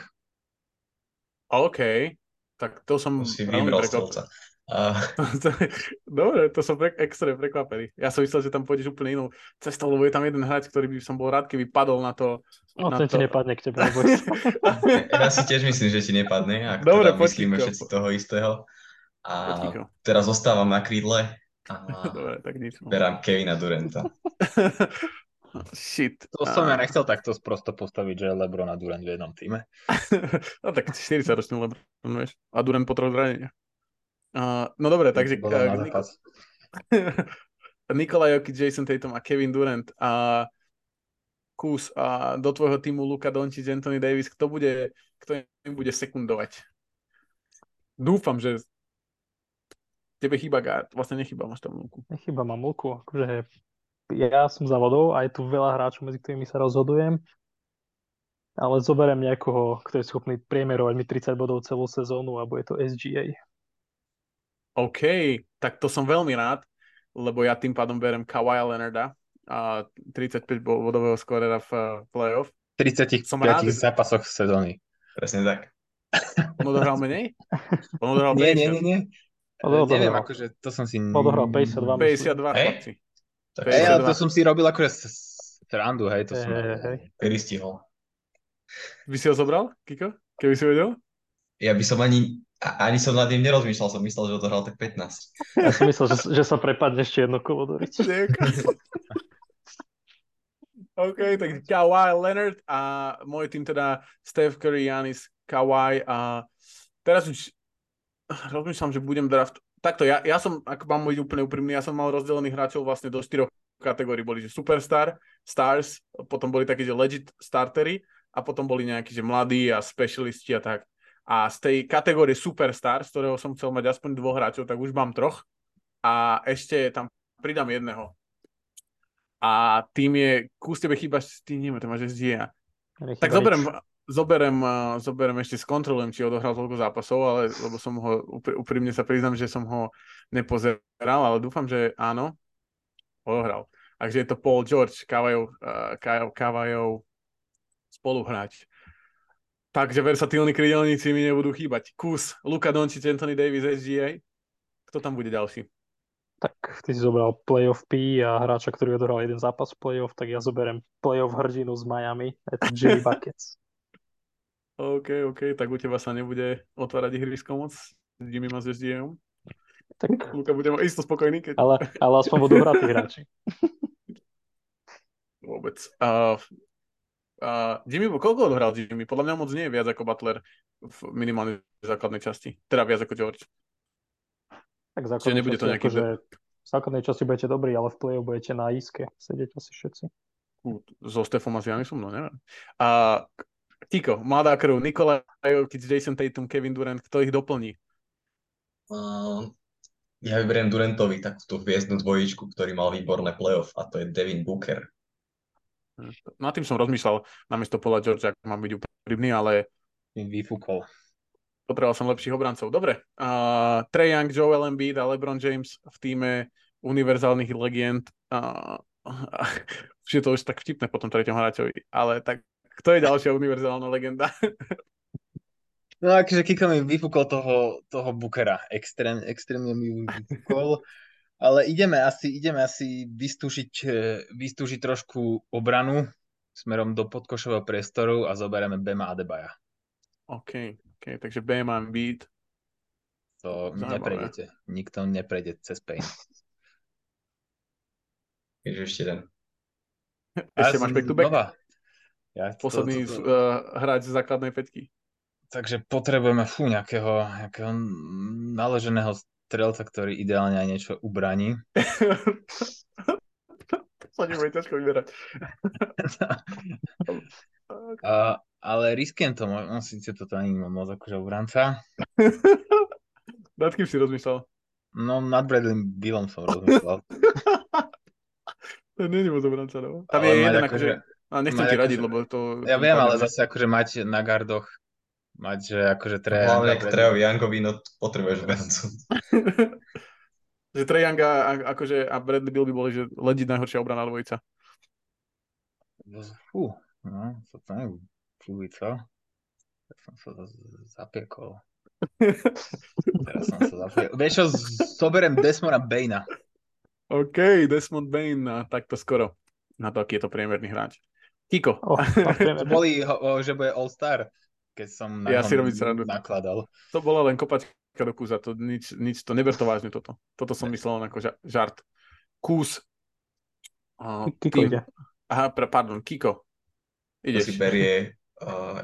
OK, tak to som veľmi prekvapený. Dobre, to som extra prekvapený. Ja som myslel, že tam pôjdeš úplne inou cestou, lebo je tam jeden hráč, ktorý by som bol rád, keby padol na to. No, na ten to... ti nepadne k tebe. Ja si tiež myslím, že ti nepadne. Ak dobre, teda myslíme všetci toho istého. A teraz zostávam na krídle. Dobre, tak nič. Berám Kevina Duranta. Shit. To som ja nechcel takto prosto postaviť, že LeBron a Durant v jednom týme. No tak 40-ročný LeBron, vieš. A Durant potreboval zranenia. No dobre, takže Nikola Jokič, Jason Tatum a Kevin Durant a Kus a do tvojho týmu Luka Doncic, Anthony Davis, kto im bude sekundovať? Dúfam, že tebe chýba guard, vlastne nechýba, máš tam Luku. Nechýba mám Luku, akože ja som za vodou a je tu veľa hráčov, medzi ktorými sa rozhodujem, ale zoberiem niekoho, kto je schopný priemerovať mi 30 bodov celú sezónu a bude to SGA. OK, tak to som veľmi rád, lebo ja tým pádom beriem Kawhi Leonarda a 35 bodového skorera v playoff. 35 zápasoch sezóny. Presne tak. On odohral menej? Nie. Neviem, akože to som si... Odohral 52. Hej, ale to som si robil akože srandu, hej, to som pristihol. By si ho zobral, Kiko? Keby si vedel? Ja by som ani som nad tým nerozmýšľal, som myslel, že odohral tak 15. Ja som myslel, že sa prepadne ešte jedno kolo do reči. OK, tak Kawhi Leonard a môj tým teda Steph Curry, Giannis, Kawhi a teraz už rozmýšľam, že budem draft. Takto, ja som, ak mám byť úplne úprimný, ja som mal rozdelených hráčov vlastne do 4 kategórií. Boli, že Superstar, Stars, potom boli takí, že Legit Startery a potom boli nejakí, že mladí a specialisti a tak. A z tej kategórie Superstar, z ktorého som chcel mať aspoň 2 hráčov, tak už mám 3 a ešte tam pridám jedného. A tým je, kus tebe chýbaš, ty neviem, to máš SGA. Tak zoberem ešte skontrolujem, či odohral toľko zápasov, ale lebo som ho, úprimne sa priznám, že som ho nepozeral, ale dúfam, že áno, odohral. Takže je to Paul George, Kawhiov spoluhráč. Takže versatílni krydelníci mi nebudú chýbať. Kus, Luka Doncic, Anthony Davis, SGA. Kto tam bude ďalší? Tak ty si zobral playoff P a hráča, ktorý odohral jeden zápas v playoff, tak ja zoberiem playoff hrdinu z Miami, je to Jimmy Buckets. OK, tak u teba sa nebude otvárať ihrisko moc s Jimmy s SGA-om. Tak Luka bude isto spokojný. Keď... Ale aspoň budú hrať hráči. Vôbec. Jimmy, koľko odhral Jimmy? Podľa mňa moc nie je viac ako Butler v minimálnej základnej časti. Teda viac ako George. Tak základnej časti, to nejaký... akože v základnej časti budete dobrí, ale v play-off budete na iske. Sedete asi všetci. So Stefom a Giannisom, no neviem. Kiko, mladá krv, Nikola Jokič, Jason Tatum, Kevin Durant, kto ich doplní? Ja vyberiem Durantovi takúto hviezdnu dvojičku, ktorý mal výborné play-off, a to je Devin Booker. Nad tým som rozmýšľal, namiesto Paula Georgea, ak mám byť úprimný, ale... Vyfúkol. Potreboval som lepších obrancov. Dobre. Trae Young, Joel Embiid a LeBron James v týme univerzálnych legend. Je to už tak vtipné po tom treťom hráčovi. Ale tak, kto je ďalšia univerzálna legenda? No akže Kiko mi vyfúkol toho Bookera. Extrémne mi vyfúkol. Ale ideme asi vystúžiť trošku obranu smerom do podkošového priestoru a zoberieme Bema Adebayo. OK. Okay, takže B mám Embiid. To neprejdete. Nikto neprejde cez pain. Ježiš, ešte ten. Ešte máš back-to-back? Ja posledný hráč z základnej päťky. Takže potrebujeme nejakého naleženého strelca, ktorý ideálne aj niečo ubraní. To nebude ťažko vyberať. Ale riskujem to. On síce toto ani nemám moc akože obranca. Nad kým si rozmýšľal? No, nad Bradleym Billom som rozmýšľal. To nie je moc obranca, no? Tam ale je jeden akože... A nechcem ti radiť, lebo to... Ja viem, ale zase akože mať na gardoch, že akože Trae... Hlavne ak Trae Youngovi, no potrebuješ brancu. Že Trae Young akože, a Bradley Beal by boli, že ledí najhoršia obrana dvojica. Fú, no, to je púvica. Tak som sa zapiekol. Teraz som sa zapiekol. Vieš čo, soberiem Desmonda Baina. OK, Desmond Bain, takto skoro. Na to, aký je to priemerný hráč. Kiko. To boli, že bude All-Star, keď som na nakladal. To bola len kopačka do kúza, to nič to neber to vážne toto. Toto som myslel len ako žart. Kús. Kiko ide. Aha, pardon, Kiko. Ideš. To si berie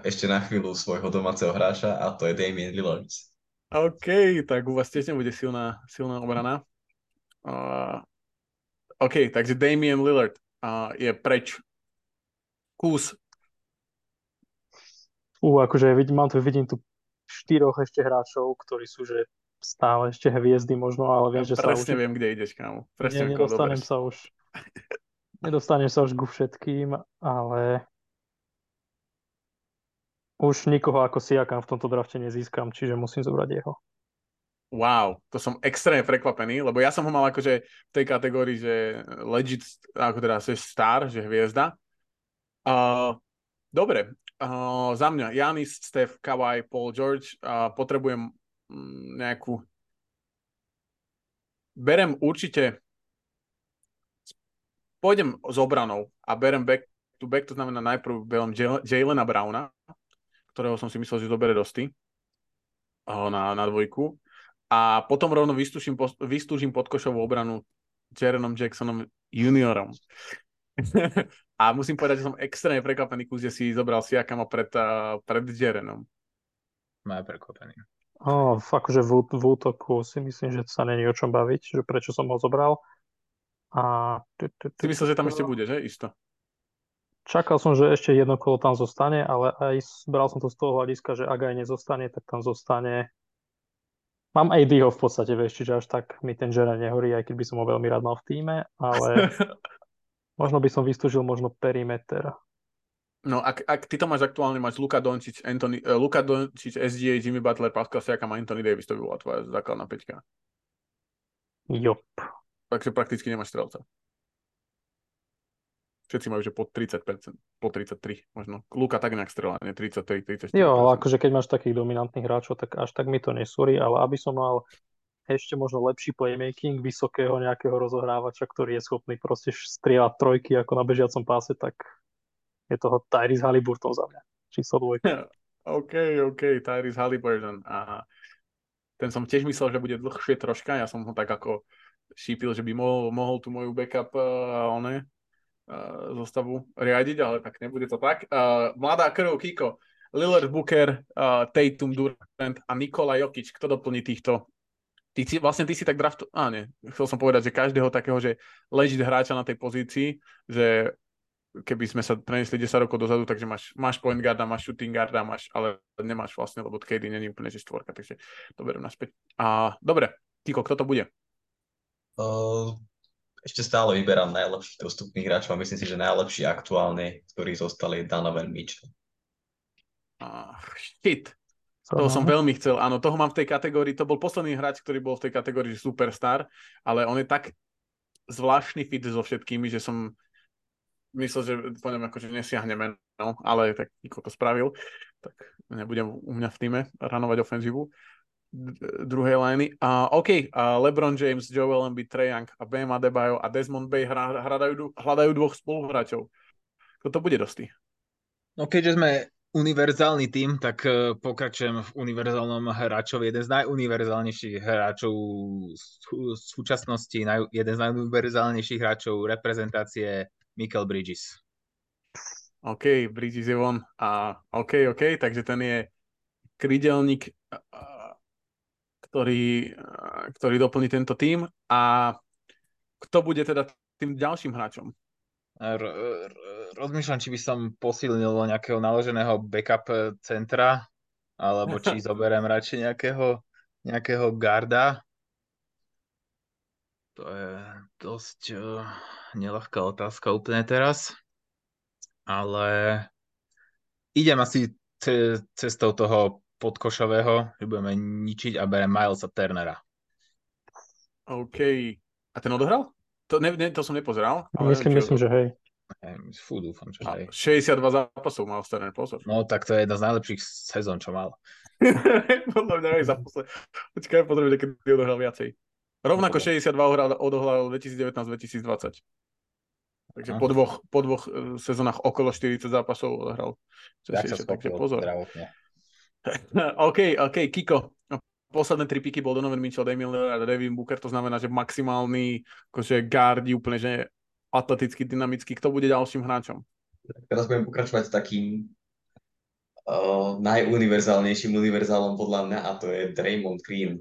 ešte na chvíľu svojho domáceho hráča a to je Damian Lillard. OK, tak u vás tiež nebude silná obrana. OK, takže Damian Lillard je preč. Kús. Akože vidím tu 4 ešte hráčov, ktorí sú že stále ešte hviezdy možno, ale viem, že sa už... Presne viem, kde ideš, kámo. Nedostanem sa už ku všetkým, ale už nikoho ako Siakam v tomto drafte nezískam, čiže musím zobrať jeho. Wow, to som extrémne prekvapený, lebo ja som ho mal akože v tej kategórii, že legit, ako teda star, že hviezda. Dobre, za mňa Giannis, Steph, Kawhi, Paul George, potrebujem nejakú... Berem určite... Pôjdem s obranou a berem back-to-back, to znamená najprv berem Jalena Browna, ktorého som si myslel, že zobere dosti na dvojku. A potom rovno vystúžim podkošovú obranu Jarenom Jacksonom juniorom. A musím povedať, že som extrémne prekvapený, že si zobral Siakama pred Jarenom. Má prekvapený. Akože v útoku si myslím, že sa není o čom baviť, že prečo som ho zobral. A... Ty myslel, že tam ešte bude, že? Isto. Čakal som, že ešte jedno kolo tam zostane, ale aj bral som to z toho hľadiska, že ak aj nezostane, tak tam zostane... Mám aj AD-ho v podstate, vieš, čiže až tak mi ten žena nehorí, aj keď by som ho veľmi rád mal v tíme, ale možno by som vystúžil perimeter. No, ak ty to máš aktuálne, máš Luka Doncic, SGA, Jimmy Butler, Pascal Siakam a Anthony Davis, to by bola tvoja základná päťka. Jop. Takže prakticky nemáš strelca. Všetci majú, že pod 30%, po 33% možno. Luka tak nejak strelá, nie 33, 34%. Jo, akože keď máš takých dominantných hráčov, tak až tak mi to nesúri, ale aby som mal ešte možno lepší playmaking, vysokého nejakého rozohrávača, ktorý je schopný proste strieľať trojky ako na bežiacom páse, tak je toho Tyrese Haliburton za mňa. Číslo 2. OK, Tyrese Haliburton. Aha. Ten som tiež myslel, že bude dlhšie troška, ja som ho tak ako šípil, že by mohol tú moju backup zostavu riadiť, ale tak nebude to tak. Mladá krv, Kiko, Lillard, Booker, Tatum, Durant a Nikola Jokič. Kto doplní týchto? Vlastne ty si tak draftu... Á, nie. Chcel som povedať, že každého takého, že legit hráča na tej pozícii, že keby sme sa prenesli 10 rokov dozadu, takže máš point guarda, máš shooting guarda, ale nemáš vlastne, lebo KD není úplne že štvorka, takže to beriem naspäť. Dobre, Kiko, kto to bude? Ešte stále vyberám najlepších dostupných hráčov a myslím si, že najlepší aktuálne, ktorí zostali, Donovan Mitchell. Shit. Toho som veľmi chcel. Áno, toho mám v tej kategórii. To bol posledný hráč, ktorý bol v tej kategórii superstar, ale on je tak zvláštny fit so všetkými, že som myslel, že po ňom akože nesiahneme, no, ale tak Niko to spravil. Tak nebudem u mňa v týme ranovať ofenzívu druhej liney. LeBron James, Joel Embiid, Trae Young a Bam Adebayo a Desmond Bane hľadajú dvoch spoluhráčov. Kto to bude dosti? No keďže sme univerzálny tým, tak pokračujem v univerzálnom hráčovi. Jeden z najuniverzálnejších hráčov v súčasnosti, jeden z najuniverzálnejších hráčov reprezentácie Mikal Bridges. OK, Bridges je von. A OK, takže ten je krydelník, ktorý doplní tento tým. A kto bude teda tým ďalším hráčom? Rozmýšľam, či by som posilnil nejakého naloženého backup centra, alebo či zoberiem radšej nejakého garda. To je dosť neľahká otázka úplne teraz, ale idem asi cestou toho podkošového, že budeme ničiť a berem Milesa Turnera. OK. A ten odohral? To som nepozeral. Ale myslím, že hej. Fú, dúfam, že hej. 62 zápasov mal Sterner, pozor. No, tak to je jedna z najlepších sezón, čo mal. Podľa mňa aj za posledný. Počkaj, pozrieme, že kedy odohral viacej. Rovnako 62 odohral 2019-2020. Takže po dvoch sezónach okolo 40 zápasov odohral. Takže pozor. OK, Kiko. Posledné tri píky bol Donovan Mitchell, Damian Lillard, Devin Booker, to znamená, že maximálny akože gardi, úplne že atletický, dynamický. Kto bude ďalším hráčom? Teraz budem pokračovať s takým najuniverzálnejším univerzálom podľa mňa, a to je Draymond Green.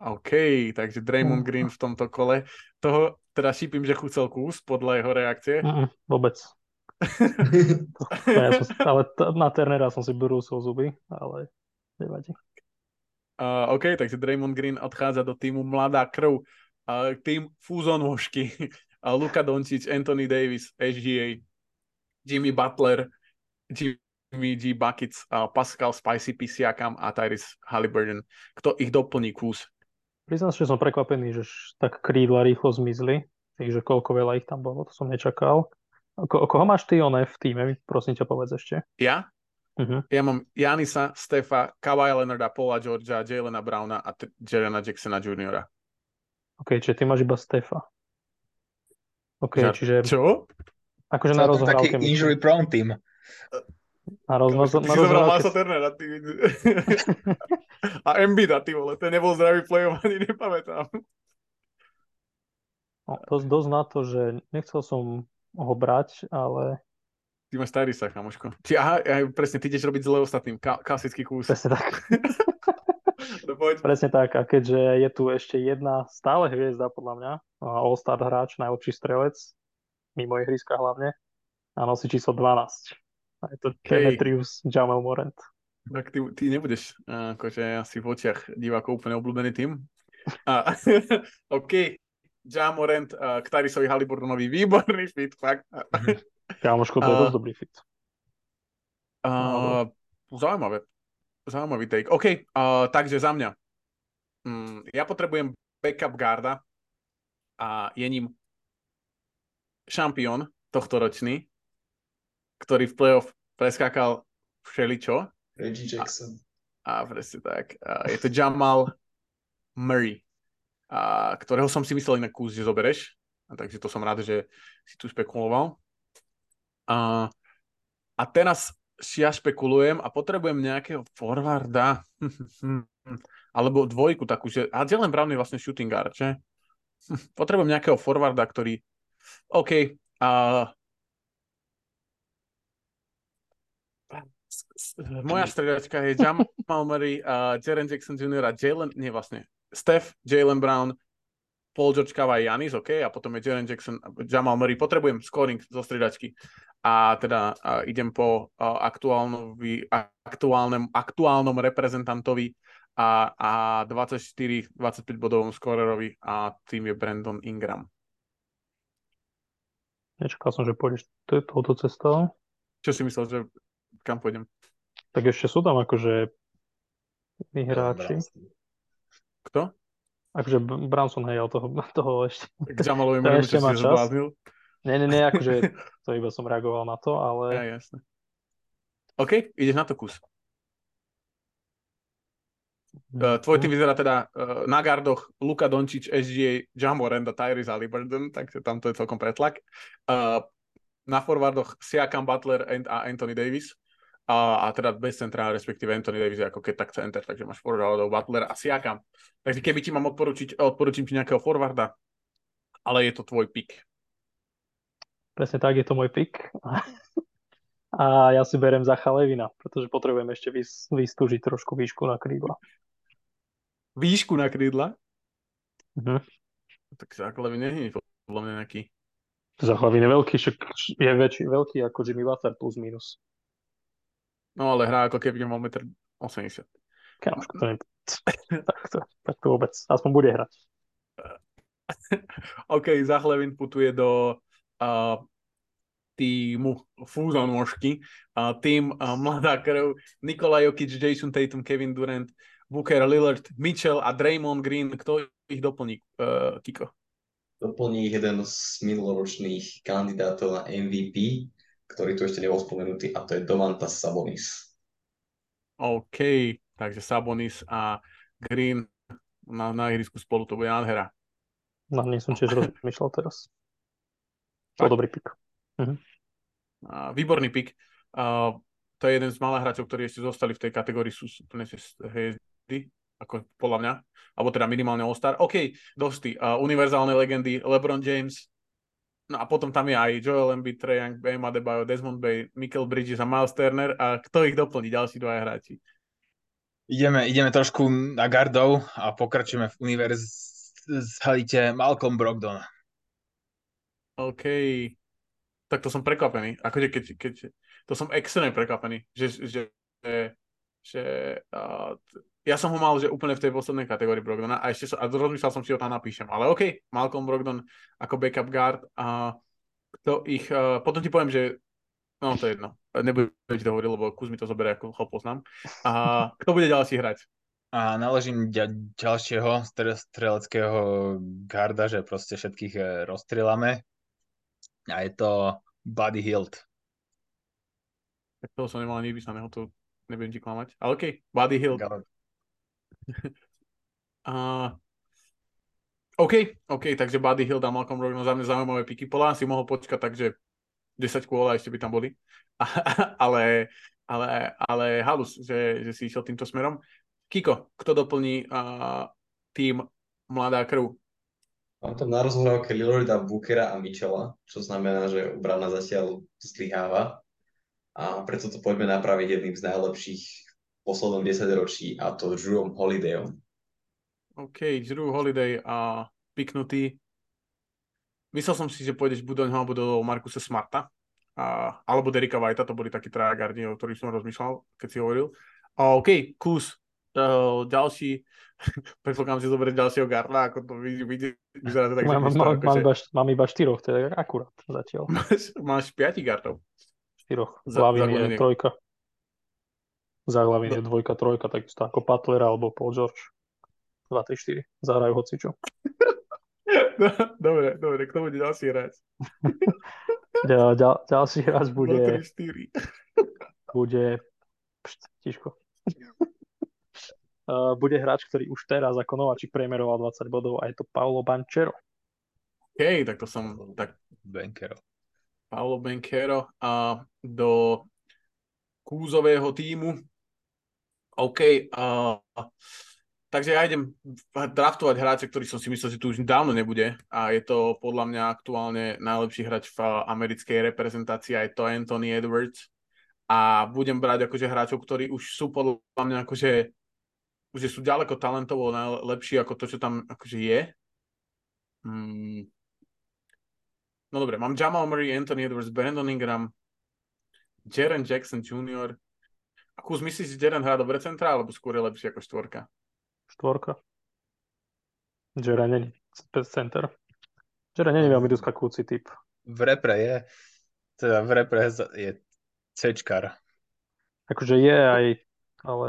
OK, takže Draymond Green v tomto kole. Toho teda šípim, že chcel kus podľa jeho reakcie. Vôbec. Na Turnera som si brúsil zuby, ale nevadí. OK, takže Draymond Green odchádza do týmu Mladá krv, tým Fúzonvožky, Luka Doncic, Anthony Davis, SGA, Jimmy Butler, Jimmy G. Buckets, Pascal Spicy Siakam a Tyrese Haliburton. Kto ich doplní, kús? Priznám, že som prekvapený, že tak krídla rýchlo zmizli, takže koľko veľa ich tam bolo, to som nečakal. Koho máš ty v týme, prosím ťa, povedz ešte. Ja? Uh-huh. Ja mám Giannisa, Stefa, Kawhi Leonarda, Paula Georgea, Jalena Browna a Jarena Jacksona Jr. OK, čiže ty máš iba Stefa. OK, čiže... Čo? Akože na rozhrávke... Taký injury prone team. Ty si zobral Masa Turnera. A Embiida, ty vole. Ten nebol zdravý play-off, ani nepamätám. Dosť na to, že nechcel som ho brať, ale... Ty máš Tyrisa, chamoško. Presne, ty ideš robiť zle ostatným. Klasický kús. Presne tak. Presne tak. A keďže je tu ešte jedna stále hviezda, podľa mňa, All-Star hráč, najlepší strelec, mimo ihriska hlavne, a nosí číslo 12. A je to Demetrius Jamel Morant. Tak ty nebudeš akože asi v očiach divákov úplne obľúbený tým. OK. Ja Morant k Tyrisovi Haliburtonovi. Výborný fit, fakt. Kámoško, to je dosť dobrý fit. Zaujímavý take. OK, takže za mňa. Ja potrebujem backup garda a je ním šampión tohtoročný, ktorý v playoff preskákal všeličo. Reggie Jackson. Presne tak. Je to Jamal Murray, ktorého som si myslel inak kus, že zobereš. Takže to som rád, že si tu špekuloval. A teraz si ja špekulujem a potrebujem nejakého forwarda alebo dvojku takú, že Jalen Brown je vlastne shooting guard, že? Potrebujem nejakého forwarda, ktorý OK. Moja stredačka je Jamal Murray, Jaren Jackson Jr. a Steph, Jalen Brown, Paul George, Kawhi, Giannis, OK, a potom je Jaren Jackson, Jamal Murray. Potrebujem scoring zo striedačky. A teda idem po aktuálnom reprezentantovi a 24-25 bodovom scorerovi a tým je Brandon Ingram. Nečakal som, že pôjdeš touto cestou. Čo si myslel, že kam pôjdem? Tak ešte sú tam akože hráči. Kto? Akože Branson, hej, o toho ešte... Tak Jamalovi môžem, že si zbláznil. Nie, akože to iba som reagoval na to, ale... jasne. OK, ideš na to, kus. Tvoj tým vyzerá teda na gardoch Luka Doncic, SGA, Ja Morant a Tyrese Haliburton, takže tam to je celkom pretlak. Na forwardoch Siakam, Butler a Anthony Davis. a teda bez centra, respektíve Anthony Davis ako keď tak center, takže máš forwardov Butler a Siakam. Takže keby ti mám odporúčim ti nejakého forwarda, ale je to tvoj pick. Presne tak, je to môj pick. A ja si berem Zacha Levina, pretože potrebujem ešte vystúžiť trošku výšku na krídla. Výšku na krídla? Mhm. Tak Zacha Levin nie je podľa mňa nejaký. Zacha Levin je veľký, je veľký ako Jimmy Butler plus minus. No ale hrá ako keby mal 1,80 m. Kámoško, to nie... tak to vôbec. Aspoň bude hrať. OK, Zach Levin putuje do týmu fúzonožky. Tým mladá krv Nikola Jokič, Jason Tatum, Kevin Durant, Booker, Lillard, Mitchell a Draymond Green. Kto ich doplní, Kiko? Doplní jeden z minuloročných kandidátov na MVP, ktorý tu ešte nebol spomenutý, a to je Domantas Sabonis. OK, takže Sabonis a Green na ihrisku spolu, to bude nádhera. No, nie som tiež rozmýšľal teraz. To dobrý pik. Uh-huh. Výborný pik. To je jeden z malých hráčov, ktorí ešte zostali v tej kategórii, sú úplne hviezdy, ako podľa mňa, alebo teda minimálne All-Star. OK, dosti. Univerzálne legendy LeBron James. No a potom tam je aj Joel Embiid, Trae Young, Bam Adebayo, Desmond Bane, Mikal Bridges a Miles Turner. A kto ich doplní? Ďalší dvaja hráči. Ideme trošku na gardov a pokračujeme v univerzalite Malcolm Brogdon. OK. Tak to som prekvapený. Akože keď to som extrémne prekvapený. Že ja som ho mal že úplne v tej poslednej kategórii Brogdona a ešte rozmýšľal som, či ho tam napíšem. Ale OK, Malcolm Brogdon ako backup guard a to ich... potom ti poviem, že... No, to je jedno. Nebudem ti to hovoriť, lebo Kuz mi to zoberie, ako ho poznám. A kto bude ďalší hrať? A naložím ďalšieho streleckého garda, že proste všetkých rozstrieľame. A je to Buddy Hield. Tak toho som nemal ani vypísaného, to nebudem ti klamať. Ale OK, Buddy Hield. OK, takže Buddy Hield a Malcolm Brogdon, za mňa zaujímavé piky. Podľa si mohol počkať, takže 10 kôl a ešte by tam boli. ale halus, že si išiel týmto smerom. Kiko, kto doplní tým mladá krv? Mám tam na rozhrávke Lillarda, Bookera a Mitchella, čo znamená, že obrana zatiaľ zlyháva. A preto to poďme napraviť jedným z najlepších poslednom 10 ročí, a to Drewom Holidayom. OK, Drew Holiday a piknutý. Myslel som si, že pôjdeš buď doňho, alebo do Markusa Smarta, alebo Derricka Whitea, to boli takí traja gardi, o ktorých som rozmýšľal, keď si hovoril. OK, Kus, ďalší, predpokladám si zobrať ďalšieho garda, ako to vyzerá to tak, mám iba 4, to je akurát zatiaľ. Máš 5 gardov? 4, Lavin je 3. Za Lavin je 2, 3, takisto ako Butler alebo Paul George. 2, 3, 4. Zahrajú hocičo. Dobre, kto bude ďalší hráč? Ďalší hráč bude... 2, 3, 4. Bude... Tiško. Bude hráč, ktorý už teraz ako nováčik premeroval 20 bodov a je to Paolo Banchero. Hej, tak to som... Banchero. Paolo Banchero a do kúzového týmu. OK, takže ja idem draftovať hráča, ktorý som si myslel, že tu už dávno nebude, a je to podľa mňa aktuálne najlepší hráč v americkej reprezentácii, je to Anthony Edwards, a budem brať akože hráčov, ktorí už sú podľa mňa akože že sú ďaleko talentovo najlepší ako to, čo tam akože je. No dobre, mám Jamal Murray, Anthony Edwards, Brandon Ingram, Jaren Jackson Jr. Akú myslíš, že Jaren hrá dobre centra, alebo skôr je lepšie ako 4? 4. Jaren je center. Jaren je veľmi doskakujúci typ. V repre je C-čkar. Akože je aj, ale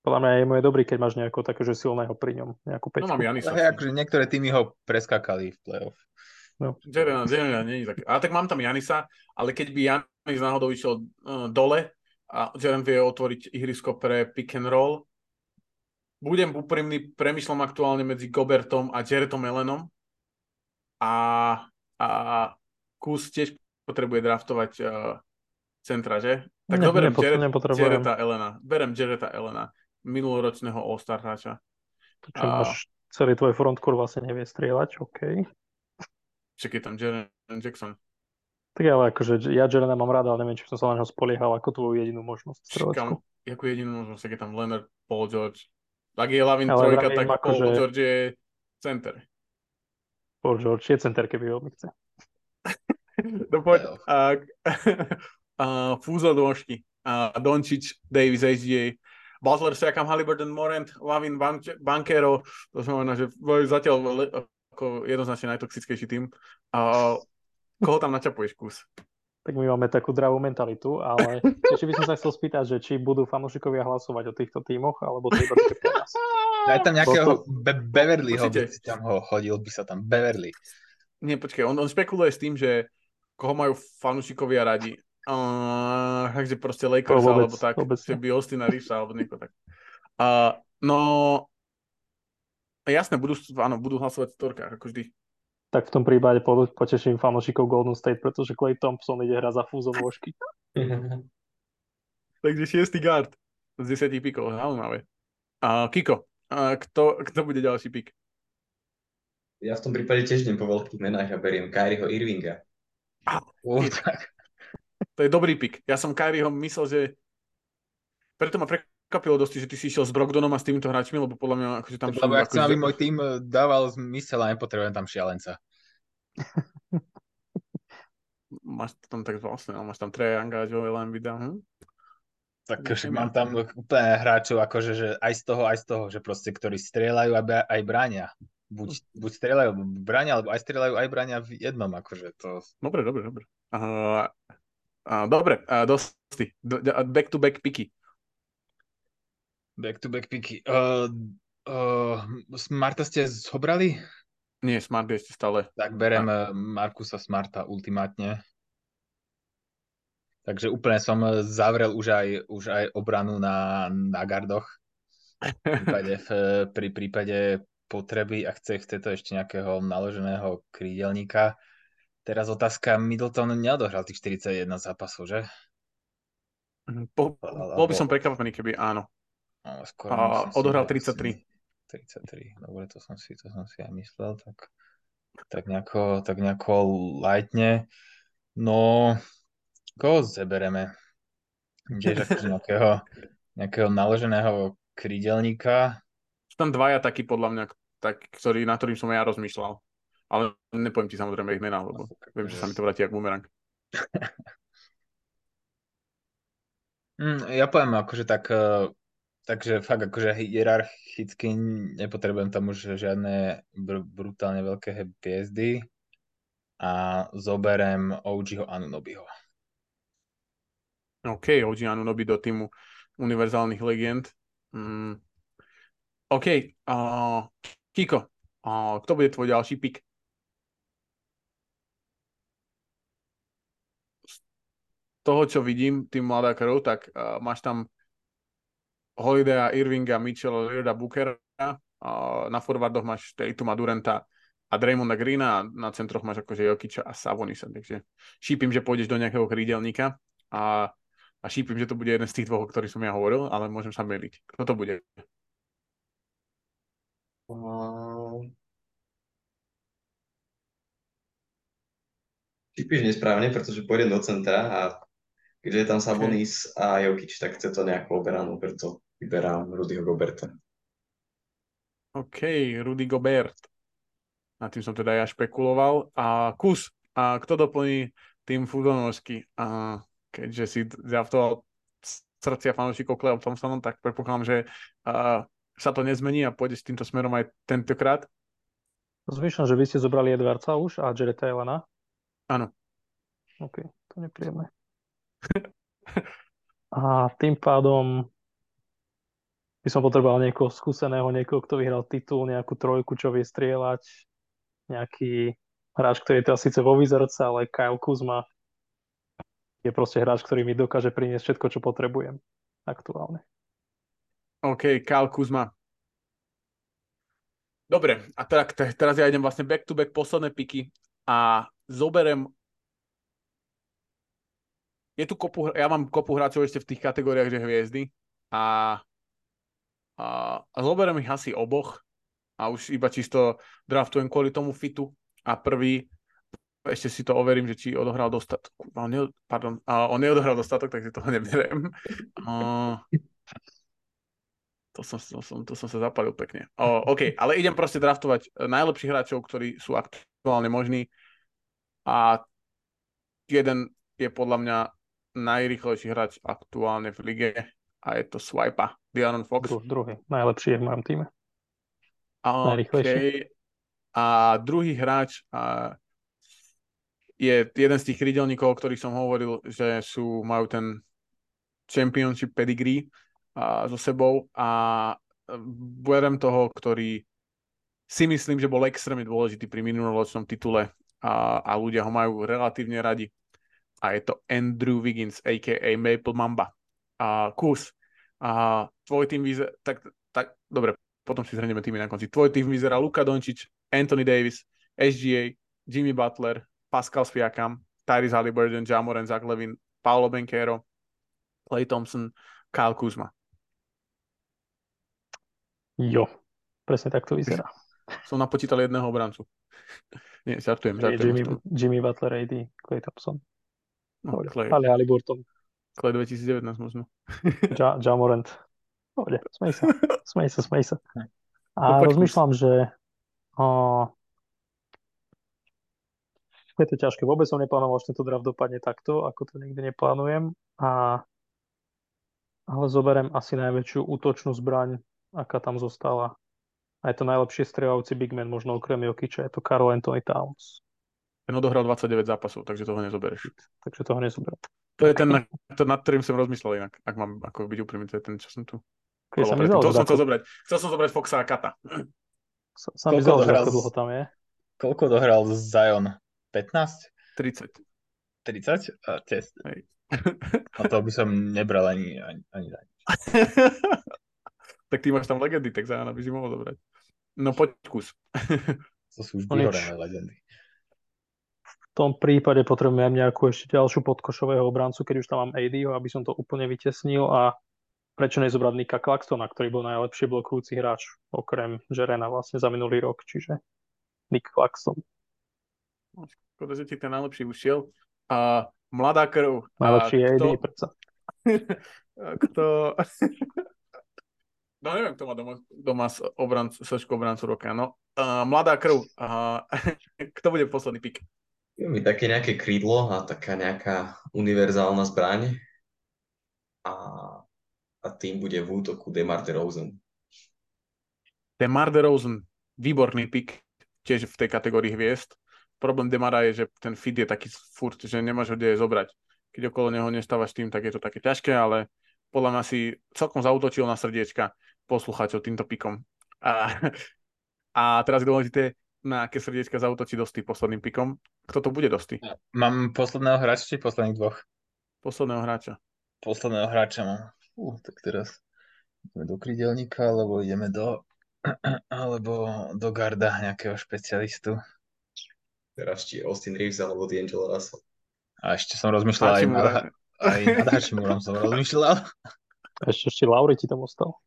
podľa mňa je mu dobrý, keď máš nejakého takého silného pri ňom, nejakú 5. No mám Giannisa. Akože niektoré týmy ho preskakali v play-off. No. Jaren nie je taký. A tak mám tam Giannisa, ale keď by Giannis náhodou išiel dole a Jaren vie otvoriť ihrisko pre pick and roll, budem úprimný, premýšľam aktuálne medzi Gobertom a Jaretom Allenom, a Kus tiež potrebuje draftovať centra, že? Tak to berem Jarretta Allena, minuloročného All-Star hráča. Čo máš celý tvoj frontcourt vlastne nevie strieľať, okej. Okay. Čakaj tam Jaren Jackson. Tak ale akože ja Jarretta mám rád, ale neviem, či som sa na neho spoliehal ako tvoju jedinú možnosť strieľačku. Jakú jedinú možnosť, je tam Leonard, Paul George. Ak je Lavin trojka, tak akože... Paul George je center. Paul George je center, keby ho chce. No poď. Fúzo dôžky. Dončič, Davis, SGA, Butler, Siakam, Haliburton, Morant, Lavin, Bankero. To znamená, že zatiaľ ako jednoznačne najtoxickejší tým. Koho tam naťapuješ kus? Tak my máme takú dravú mentalitu, ale ešte by som sa chcel spýtať, že či budú fanúšikovia hlasovať o týchto tímoch, alebo to iba pre nás. Daj tam nejakého Beverlyho, by si tam ho hodil, by sa tam Beverly. Nie, počkaj, on špekuluje s tým, že koho majú fanúšikovia radi. Takže proste Lakers, alebo tak, že by Austin a Reevesa, alebo nieko tak. No, jasné, budú hlasovať v torkách, ako vždy. Tak v tom prípade poteším fanúšikov Golden State, pretože Klay Thompson ide hra za fúzom vložky. Takže 6. guard z 10 pikov. Zaujímavé. Kiko, kto bude ďalší pik? Ja v tom prípade tiež idem po veľkých menách a beriem Kyrieho Irvinga. To je dobrý pik. Ja som Kyrieho myslel, že... Preto ma prekvapilo dosť, že ty si išiel s Brogdonom a s týmito hráčmi, lebo podľa mňa... Akože tam lebo ja chcem, aby môj tým dával zmysel a nepotrebujem tam šialenca. Máš tam tak vlastne, máš tam Trae Younga a Joel Embida. Takže mám tam úplne hráčov, akože že aj z toho, že proste, ktorí strieľajú aj bránia. Buď strieľajú bránia, alebo aj strieľajú aj bránia v jednom, akože to... Dobre. Dobre, dosť. Back-to-back piky. Back-to-back piky. Smarta ste zobrali? Nie, Smart je ešte stále. Tak berem Markusa Smarta ultimátne. Takže úplne som zavrel už aj obranu na gardoch. Pri prípade potreby a chce to ešte nejakého naloženého krídelníka. Teraz otázka, Middleton neodohral tých 41 zápasov, že? Bol by som prekvapený, keby áno. Odohral 33. Dobre, to som si aj myslel, tak nejako lightne. No, koho zebereme? Kdež akože nejakého naloženého krídelníka. Sú tam dvaja takí, podľa mňa, na ktorým som ja rozmýšľal. Ale nepoviem ti samozrejme ich mená, lebo viem, že sa mi to vráti jak bumerang. Ja poviem akože tak... Takže fakt akože hierarchicky nepotrebujem tam už žiadne brutálne veľké hviezdy a zoberiem OGho Anunobiho. OK, OG Anunobi do týmu univerzálnych legend. OK, Kiko, kto bude tvoj ďalší pick? Z toho, čo vidím, tým mladákarov, tak máš tam Holidaya, Irvinga, Mitchell, Lillarda, Bookera. Na forwardoch máš Tatuma, Duranta a Draymonda Greena. Na centroch máš akože Jokiča a Savonisa. Takže šípim, že pôjdeš do nejakého krídelníka a šípim, že to bude jeden z tých dvoch, o ktorých som ja hovoril, ale môžem sa mýliť. Kto to bude? Šípíš nesprávne, pretože pôjdem do centra a keďže je tam Sabonis a Jokič, tak chce to nejakú oberanú, preto vyberám Rudyho Goberta. OK, Rudy Gobert. Na tým som teda ja špekuloval. A kus, a kto doplní tým Fudonovský? A keďže si zavtoval srdcia fanúšikov Klay Thompsonom, tak predpokladám, že sa to nezmení a pôjde s týmto smerom aj tentokrát. Zmýšľam, že vy ste zobrali Edwardsa už a Jarretta Allena? Áno. OK, to je nepríjemné. A tým pádom by som potreboval niekoho skúseného, niekoho, kto vyhral titul, nejakú trojku, čo vie strieľať, nejaký hráč, ktorý je teraz síce vo Wizards, ale Kyle Kuzma je proste hráč, ktorý mi dokáže priniesť všetko, čo potrebujem aktuálne. OK, Kyle Kuzma. Dobre, a teraz ja idem vlastne back to back posledné piky a zoberem je tu kopu, ja mám kopu hráčov ešte v tých kategóriách, že hviezdy a zoberiem ich asi oboch a už iba čisto draftujem kvôli tomu fitu a prvý ešte si to overím, že či odohral dostatok. On neodohral dostatok, tak si toho neberiem. To som sa zapalil pekne. OK, ale idem proste draftovať najlepších hráčov, ktorí sú aktuálne možní. A jeden je podľa mňa najrýchlejší hráč aktuálne v lige a je to Swipa, De'Aaron Fox. Druhý, najlepší je v mojom týme. Najrýchlejší. A druhý hráč je jeden z tých krydelníkov, o ktorých som hovoril, že majú ten championship pedigree so sebou a beriem toho, ktorý si myslím, že bol extrémne dôležitý pri minuloročnom titule a ľudia ho majú relatívne radi a je to Andrew Wiggins a.k.a. Maple Mamba. Kus, tvoj tým vyzerá tak, dobre, potom si zhrnieme týmy na konci. Tvoj tým vyzerá Luka Dončič, Anthony Davis, SGA, Jimmy Butler, Pascal Siakam, Tyrese Haliburton, Ja Morant, Zach Levine, Paolo Banchero, Klay Thompson, Kyle Kuzma. Jo, presne tak to vyzerá. Som napočítal jedného obrancu. Nie, žartujem. Jimmy Butler, AD, Klay Thompson. No, ale Haliburton. Klay 2019 možno. Ja Morant. Dobre, smej sa. A rozmýšľam, že je to ťažké. Vôbec som neplánoval, že tento draft dopadne takto, ako to nikdy neplánujem. Ale zoberiem asi najväčšiu útočnú zbraň, aká tam zostala. A je to najlepšie strieľavci big man, možno okrem Jokiča, je to Karl Anthony Towns. Ten odohral 29 zápasov, takže toho nezoberieš. Takže toho nezoberiem. To je ten, nad ktorým som rozmyslel inak, ak mám ako byť úprimný, to je ten, čo som tu... Chcel som zobrať Foxa a Kata. Koľko dlho tam je? Koľko dohral Zion? 15? 30. 30? Hej. A to by som nebral ani za nič. Tak ty máš tam legendy, tak Zion by si mohol zobrať. No poď kus. To sú už vyhorené legendy. V tom prípade potrebujem nejakú ešte ďalšiu podkošového obrancu, keď už tam mám ADho, aby som to úplne vytesnil a prečo nezobrať Nika Claxtona, ktorý bol najlepší blokujúci hráč, okrem Jerena vlastne za minulý rok, čiže Nick Claxton. Škoda, že ti ten najlepší ušiel. A mladá krv. Najlepší je AD, prečo? No neviem, kto má doma sočku obrancu roka. No, mladá krv. Kto bude posledný pick? Je mi také nejaké krídlo a taká nejaká univerzálna zbraň a tým bude v útoku DeMar DeRozan. DeMar DeRozan, výborný pick, tiež v tej kategórii hviezd. Problém DeMara je, že ten fit je taký furt, že nemáš ho kde zobrať. Keď okolo neho nestávaš tým, tak je to také ťažké, ale podľa mňa si celkom zaútočil na srdiečka poslucháčov týmto pickom. A teraz dôležité, na aké srdiečka zautočí Dosty posledným pikom. Kto to bude Dosty? Mám posledného hráča či posledných dvoch? Posledného hráča. Posledného hráča mám. Tak teraz ideme do krydelníka, alebo ideme do garda nejakého špecialistu. Teraz či Austin Reeves alebo D'Angelo Russell. A ešte som rozmýšľal aj nad Hačimurom som rozmýšľal. Ešte Lauri ti tam ostal.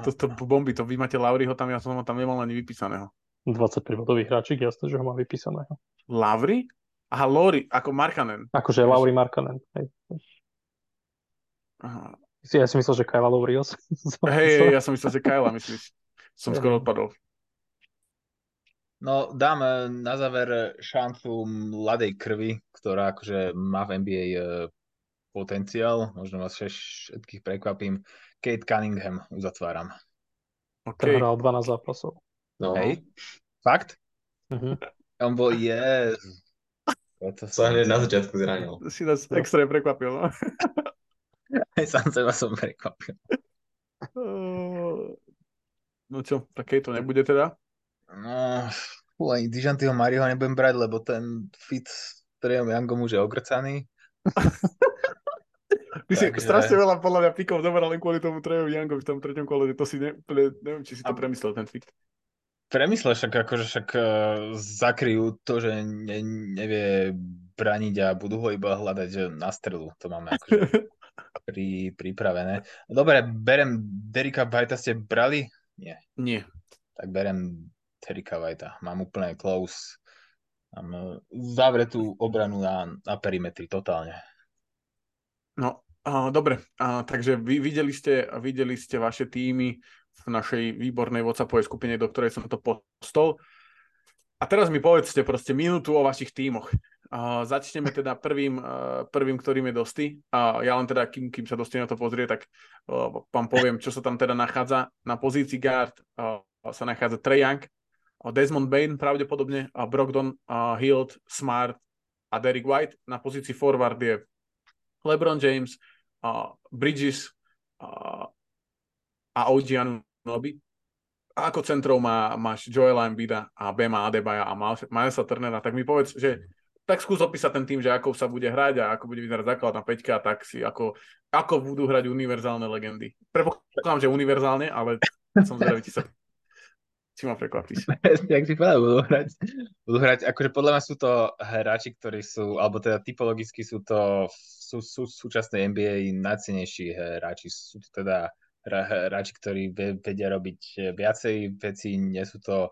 To bomby, to vy máte Lauriho tam, ja som ho tam nemal ani vypísaného. 25 bodových hráčik, jasné, že ho má vypísaného. Lauri? Aha, Lauri, ako Markkanen. Akože Lauri Markkanen. Ja som myslel, že Kyle Laurios. Hej, ja som myslel, že Kyle, myslíš. Som skoro odpadol. No, dám na záver šancu mladej krvi, ktorá akože má v NBA potenciál. Možno vás všetkých prekvapím. Kate Cunningham uzatváram. Okay. Ten hral 12 zápasov. No. Hej. Fakt? Uh-huh. On bol To sa hneď na začiatku zranil. Si nás extrém prekvapil. No? Aj sám seba som prekvapil. No čo, také to nebude teda? No, len Dižantyho Mariho nebudem brať, lebo ten fit s Trejom Youngom už je ogrcaný. Ty si strašne veľa podľa mňa pikov doberal len kvôli tomu Trejovi Youngovi v tom treťom kole. To si neviem, či si to premyslel ten fit. Premyslel však, akože zakryjú to, že nevie braniť a budú ho iba hľadať na strelu. To máme akože pripravené. Dobre, berem Derricka Whitea, ste brali? Nie. Nie. Tak berem Derricka Whitea. Mám úplne close. Mám zavretú obranu na perimetri totálne. No, dobre. Takže videli ste vaše týmy v našej výbornej WhatsAppovej skupine, do ktorej som to postol. A teraz mi povedzte proste minútu o vašich tímoch. Začneme teda prvým, ktorým je Dosti. Ja len teda, kým sa Dosti na to pozrie, tak vám poviem, čo sa tam teda nachádza. Na pozícii guard sa nachádza Trae Young, Desmond Bane pravdepodobne, Brogdon, Hield, Smart a Derrick White. Na pozícii forward je LeBron James, Bridges a OG Anunoby. A ako centrov máš Joela Embida a Bema Adebayo a Milesa Turnera, tak mi povedz, že tak skús opísať ten tým, že ako sa bude hrať a ako bude vyzerať základ na peťka, tak si ako budú hrať univerzálne legendy. Prepokladám, že univerzálne, ale som zvedavý, či ma prekvapíš. Jak si povedal, budú hrať, akože podľa mňa sú to hráči, ktorí sú, alebo teda typologicky sú súčasnej NBA najcenejší hráči, sú to teda hráči, ktorí vedia robiť viacej veci, nie sú to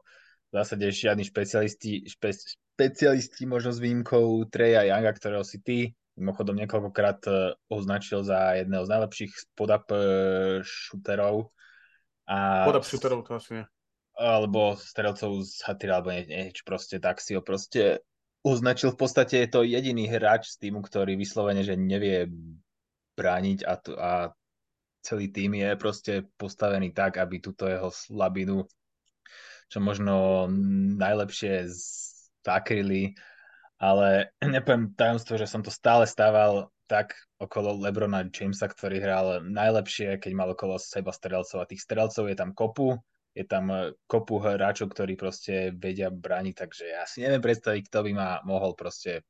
v zásade žiadni špecialisti možno s výnimkou Treja Younga, ktorého si ty mimochodom niekoľkokrát označil za jedného z najlepších podap šúterov. Podap šúterov to asi nie. Alebo strelcov z hatyra, alebo niečo proste, tak si ho proste označil. V podstate je to jediný hráč z týmu, ktorý vyslovene, že nevie brániť a celý tým je proste postavený tak, aby túto jeho slabinu čo možno najlepšie zakryli, ale nepoviem tajomstvo, že som to stále stával tak okolo LeBrona Jamesa, ktorý hral najlepšie, keď mal okolo seba strelcov a tých strelcov je tam kopu, hráčov, ktorí proste vedia brániť, takže ja si neviem predstaviť, kto by ma mohol proste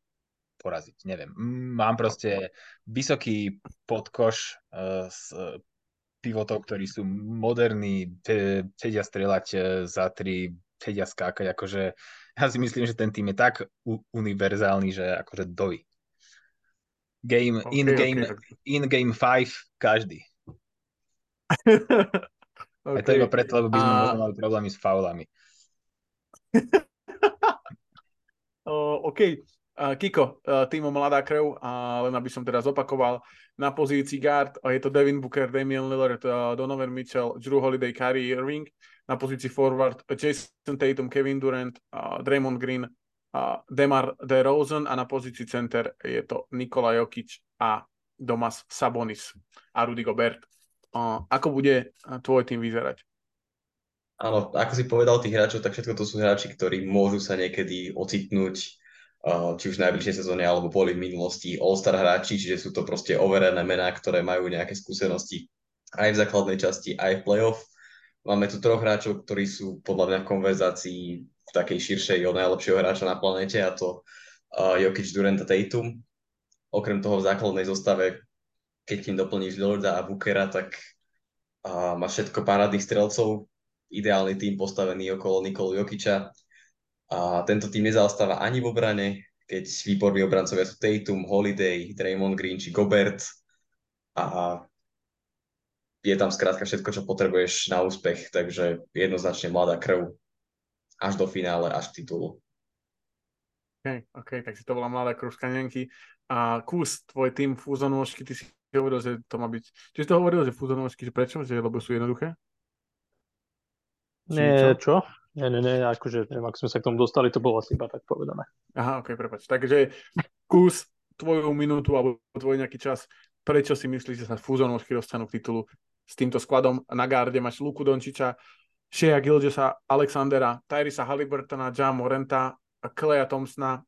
poraziť, neviem. Mám proste vysoký podkoš z pivotov, ktorí sú moderní, vedia strieľať za tri, vedia skákať, akože ja si myslím, že ten tým je tak univerzálny, že akože dojí. In game 5 každý. Okay. A to iba preto, lebo by sme možno mali problémy s faulami. OK. Kiko, týmo Mladá krv, len aby som teda zopakoval, na pozícii guard je to Devin Booker, Damian Lillard, Donovan Mitchell, Jrue Holiday, Kyrie Irving, na pozícii forward Jason Tatum, Kevin Durant, Draymond Green, DeMar DeRozan a na pozícii center je to Nikola Jokič a Domas Sabonis a Rudy Gobert. Ako bude tvoj tým vyzerať? Áno, ako si povedal tých hráčov, tak všetko to sú hráči, ktorí môžu sa niekedy ocitnúť či už v najbližšej sezóne, alebo boli v minulosti All-Star hráči, čiže sú to proste overené mená, ktoré majú nejaké skúsenosti aj v základnej časti, aj v playoff. Máme tu troch hráčov, ktorí sú podľa mňa v konverzácii v takej širšej od najlepšieho hráča na planéte, a to Jokic, Durant a Tatum. Okrem toho v základnej zostave, keď tým doplníš Lillarda a Bookera, tak má všetko parádnych strelcov, ideálny tým postavený okolo Nikolu Jokiča. A tento tým nezaostáva ani v obrane, keď výborní obrancovia sú Tatum, Holiday, Draymond Green či Gobert. A je tam skrátka všetko, čo potrebuješ na úspech, takže jednoznačne Mladá krv až do finále, až k titulu. OK, tak si to bola Mladá krv Škanienky. A Kus, tvoj tým fúzonožky, ty si hovoril, že to má byť... Čiže si to hovoril, že fúzonožky, že prečo? Že lebo sú jednoduché? Nie, čo? Nie, akože neviem, ak sme sa k tomu dostali, to bolo asi iba tak povedané. Aha, OK, prepáč. Takže Kus, tvoju minútu alebo tvoj nejaký čas, prečo si myslíš, že sa fúzonovky dostanú k titulu s týmto skladom? Na garde máš Luku Dončiča, Shea Gilgesa, Alexandera, Tyresa Halliburtona, Ja Moranta, Klaya Thompsona.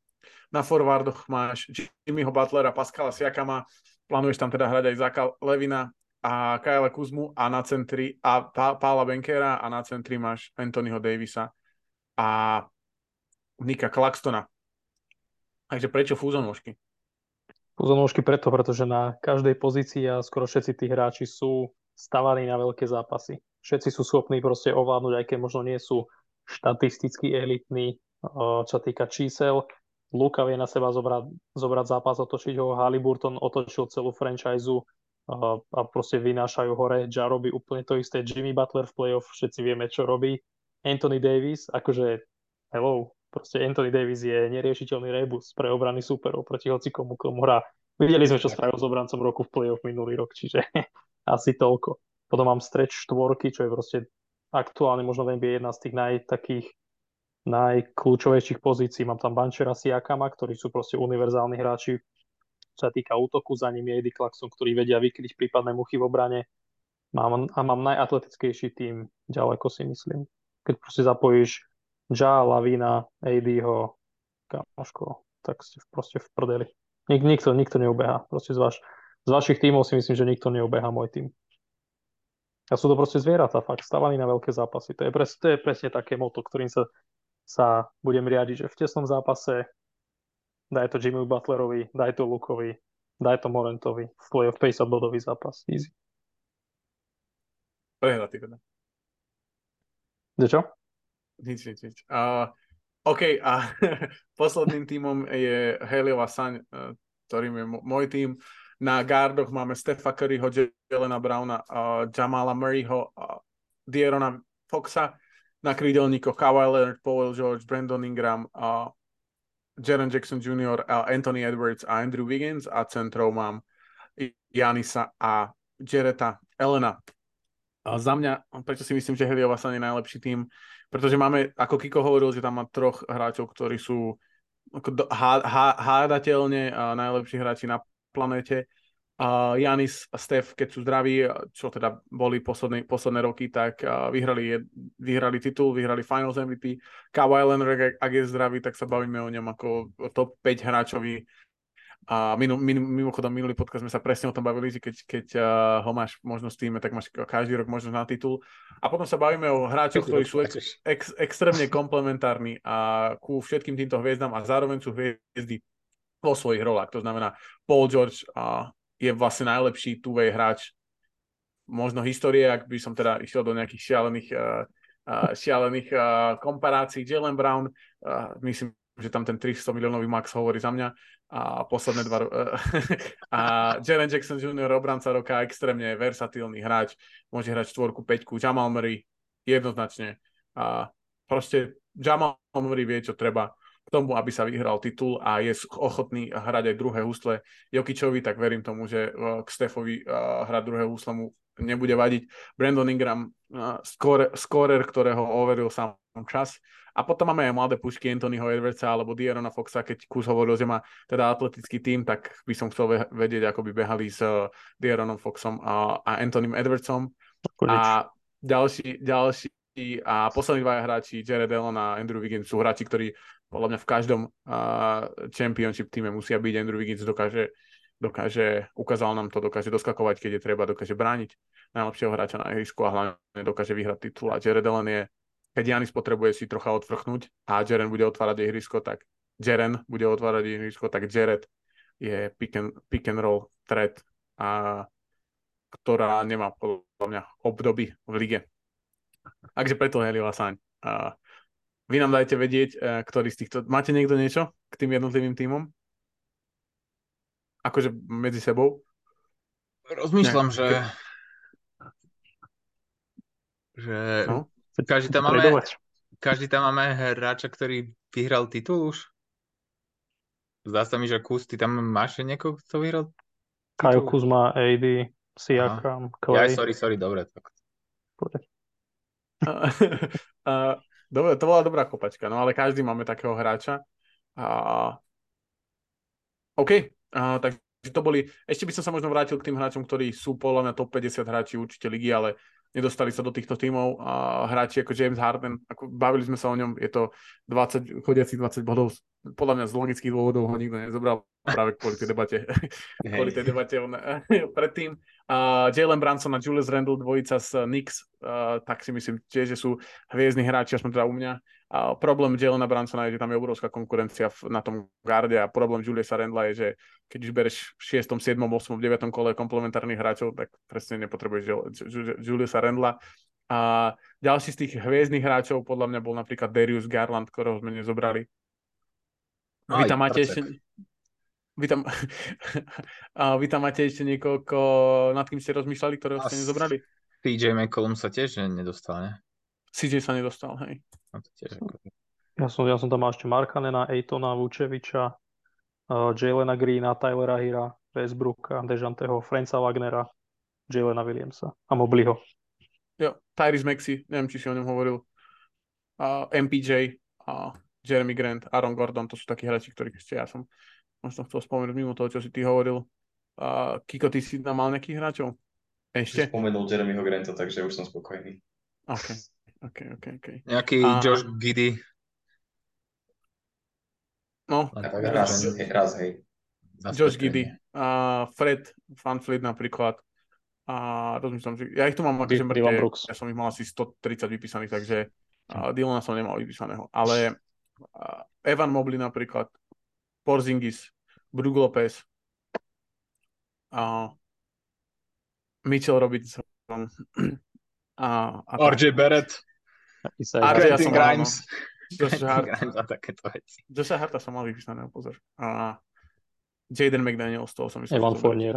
Na forwardoch máš Jimmyho Butlera, Pascala Siakama, plánuješ tam teda hrať aj Zaka Levina a Kyla Kuzmu a na centri a Pála Benkera a na centri máš Anthonyho Davisa a Nicka Claxtona. Takže prečo fúzonožky? Fúzonožky preto, pretože na každej pozícii a skoro všetci tí hráči sú stavaní na veľké zápasy. Všetci sú schopní proste ovládnuť, aj keď možno nie sú štatisticky elitní, čo týka čísel, Luka vie na seba zobrať zápas, otočiť ho. Haliburton otočil celú franchise a proste vynášajú hore. Ja robí úplne to isté. Jimmy Butler v playoff, všetci vieme, čo robí. Anthony Davis, akože hello, proste Anthony Davis je neriešiteľný rebus pre obrany súperov proti hocikomu, komu hrá. Videli sme, čo spravil s obrancom roku v playoff minulý rok, čiže asi toľko. Potom mám stretch štvorky, čo je proste aktuálne možno v NBA jedna z tých najkľúčovejších pozícií. Mám tam Banchera, Siakama, ktorí sú proste univerzálni hráči, čo sa týka útoku. Za ním je Eddie Clarkson, ktorí vedia vykryť prípadné muchy v obrane. Mám najatletickejší tím ďaleko, si myslím. Keď proste zapojíš Ja, Lavina, Eddieho, kamoško, tak ste proste v prdeli. Nikto neubehá. Proste z vašich tímov si myslím, že nikto neubehá môj tím. A sú to proste zvieratá, fakt, stavaní na veľké zápasy. To je presne také moto, ktorým sa budem riadiť, že v tesnom zápase daj to Jimmy Butlerovi, daj to Lukovi, daj to Morantovi, v playoff 50 bodový zápas. Easy. To je na týkada. Čo? Nič. OK, a posledným tímom je Haley Lasagne, ktorým je môj tím. Na gardoch máme Stefa Curryho, Jelena Browna, Jamala Murrayho, Dierona Foxa. Na krídelníkoch Kawhi Leonard, Paul George, Brandon Ingram, Jaren Jackson Jr., Anthony Edwards a Andrew Wiggins, a centrov mám Giannisa a Jarretta Allena. Za mňa, prečo si myslím, že Heliova sa nie je najlepší tým, pretože máme, ako Kiko hovoril, že tam má troch hráčov, ktorí sú hádateľne najlepší hráči na planéte. Giannis a Steph, keď sú zdraví, čo teda boli posledné roky, tak vyhrali titul, vyhrali Finals MVP. Kawhi Leonard, ak je zdravý, tak sa bavíme o ňom ako top 5 hráčovi. Mimochodom, minulý podcast sme sa presne o tom bavili, že keď ho máš možnosť v týme, tak máš každý rok možnosť na titul. A potom sa bavíme o hráčoch, ktorí sú extrémne komplementárni a ku všetkým týmto hviezdám a zároveň sú hviezdy vo svojich rolách. To znamená, Paul George je vlastne najlepší two-way hráč možno histórie, ak by som teda išiel do nejakých šialených komparácií. Jaylen Brown, myslím, že tam ten 300 miliónový max hovorí za mňa. A posledné dva... a Jaren Jackson Jr., obranca roka, extrémne versatílny hráč. Môže hrať 4-5, Jamal Murray jednoznačne. A proste Jamal Murray vie, čo treba k tomu, aby sa vyhral titul a je ochotný hrať aj druhé husle. Jokičovi, tak verím tomu, že k Stefovi hrať druhé husle mu nebude vadiť. Brandon Ingram, scorer, ktorého overil sám čas. A potom máme aj mladé pušky Anthonyho Edwardsa alebo Dierona Foxa. Keď Kus hovoril, že má teda atletický tím, tak by som chcel vedieť, ako by behali s Dieronom Foxom a Anthonym Edwardsom. A ďalší a poslední dva hráči, Jared Allen a Andrew Wiggins, sú hráči, ktorí podľa mňa v každom championship týme musia byť. Andrew Wiggins dokáže, ukázal nám to, dokáže doskakovať, keď je treba, dokáže brániť najlepšieho hráča na ihrisku a hlavne dokáže vyhrať titul. A Jared Allen je, keď Giannis potrebuje si trocha odvrchnúť a Jaren bude otvárať ihrisko, tak Jared je pick and roll threat, ktorá nemá podľa mňa obdoby v lige. Takže preto Haley Lasagne. Vy nám dajte vedieť, ktorý z týchto... Máte niekto niečo k tým jednotlivým tímom? Akože medzi sebou? Rozmýšľam, že no? Každý tam máme hráča, ktorý vyhral titul už. Zdá sa mi, že Kus, ty tam máš niekoho, kto vyhral titul? Kyle Kuzma, AD, Siakam, Clay. Sorry, dobre. Dobre, to bola dobrá kopačka, no ale každý máme takého hráča. OK, takže to boli... Ešte by som sa možno vrátil k tým hráčom, ktorí sú podľa mňa top 50 hráči určite ligy, ale nedostali sa do týchto tímov. Hráči ako James Harden, bavili sme sa o ňom, je to 20 bodov. Podľa mňa z logických dôvodov ho nikto nezobral práve kvôli tej debate. Kvôli tej debate predtým. Jalen Brunson a Julius Randle, dvojica z Knicks, tak si myslím tiež, že sú hviezdni hráči, aspoň teda u mňa. Problém Jalena Brunsona je, že tam je obrovská konkurencia na tom garde a problém Juliusa Randla je, že keď už bereš v 6., 7., 8., 9. kole komplementárnych hráčov, tak presne nepotrebuješ Juliusa Randla. A ďalší z tých hviezdnych hráčov podľa mňa bol napríklad Darius Garland, ktorého sme nezobrali. Vy tam máte ešte niekoľko, nad kým ste rozmýšľali, ktorého ste nezobrali? CJ McCollum sa tiež nedostal, ne? CJ sa nedostal, hej. Ja som tam mal ešte Markanena, Aitona, Vučeviča, Jalena Greena, Tylera Hira, Westbrooka, Dejanteho, Franca Wagnera, Jalena Williamsa a Mobleyho. Jo, Tyrese Maxey, neviem, či si o ňom hovoril, MPJ a Jeremy Grant, Aaron Gordon, to sú takí hráči, ktorých ešte ja som možno chcel spomenúť mimo toho, čo si ty hovoril. Kiko, ty si tam mal nejakých hráčov? Ešte? Spomenul Jeremyho Granta, takže už som spokojný. Okay. Nejaký Josh Giddey. No. Raz, hej. Josh Giddey, Fred Van Fleet napríklad. Rozmýšľam, že ja ich tu mám, akože mŕte, ja som ich mal asi 130 vypísaných, takže Dylana som nemal vypísaného. Ale Evan Mobley napríklad, Porzingis, Brook Lopez, Mitchell Robinson, RJ Barrett, Quentin Grimes, a takéto veci. Josha Harta som mal vypísaného, pozor. Jaden McDaniels, toho som vyšiel. Evan Fournier.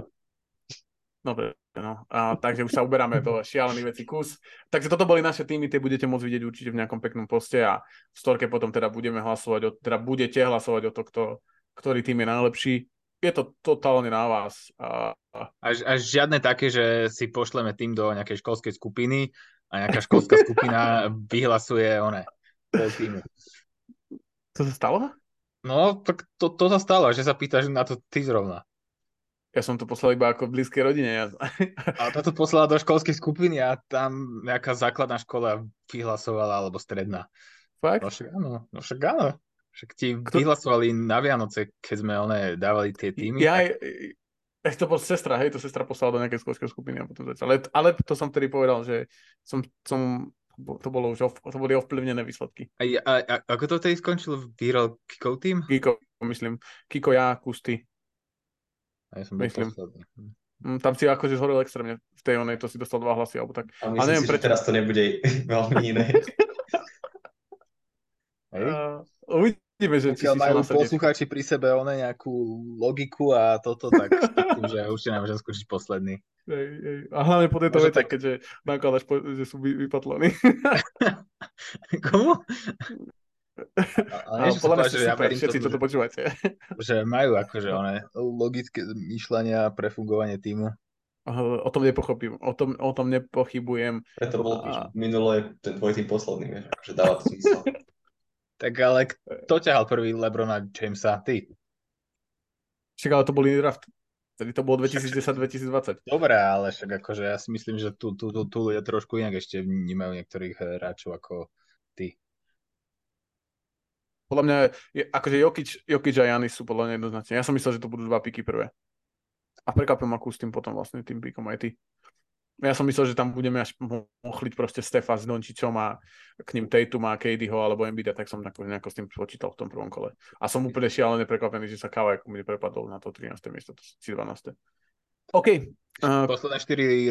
Dobre, no. Takže už sa uberáme do šialených vecí kus. Takže toto boli naše týmy, tie budete môcť vidieť určite v nejakom peknom poste a v storke potom teda budete hlasovať o to, ktorý tým je najlepší. Je to totálne na vás. Až žiadne také, že si pošleme tým do nejakej školskej skupiny a nejaká školská skupina vyhlasuje svoje týmy. To sa stalo? No, tak to sa stalo, že sa pýtaš na to ty zrovna. Ja som to poslal iba ako blízkej rodine. A tá to poslala do školskej skupiny a tam nejaká základná škola vyhlasovala, alebo stredná. Fakt? No však áno. Však ti vyhlasovali na Vianoce, keď sme dávali tie týmy. To sestra poslala do nejakej školskej skupiny a potom začala. Ale to som tedy povedal, že to boli ovplyvnené výsledky. A ako to vtedy skončilo? Vyhral Kikov tým? Kiko, myslím. Kiko, ja, Kusty. A ja som bol posledný. Tam si akože zhoril extrémne v tej onej, to si dostal 2 hlasy, alebo tak. A myslím si, že teraz to nebude veľmi iné. Uvidíme, že či si majú poslucháči pri sebe nejakú logiku a toto, tak že už nemôžem skúšiť posledný. A hlavne po tejto vete, keďže nakladaš, že sú vypatlení. Komu? Ale podľa mňa super, všetci toto počúvate. Že majú akože logické myšlenia a prefungovanie týmu. O tom nepochopím, o tom nepochybujem. Preto bolo minulé ten dvojitý posledný, že dáva to zmysel. Tak ale kto ťahal prvý LeBrona Jamesa? Ty. Však ale to bol iný draft. Tedy to bolo 2010-2020. Dobre, ale však akože ja si myslím, že tu je trošku inak ešte vnímajú niektorých hráčov ako ty. Podľa mňa, akože Jokič a Giannis sú podľa mňa jednoznačne. Ja som myslel, že to budú 2 píky prvé. A prekvapil ma Kustým potom vlastne tým píkom aj ty. Ja som myslel, že tam budeme až mochliť proste Stefa s Dončičom a k ním Tatum a Kadyho alebo Embiida, tak som nejako s tým počítal v tom prvom kole. A som úplne šialený prekvapený, že sa Kawhi mi prepadol na to 13. miesto, či 12. OK. Posledné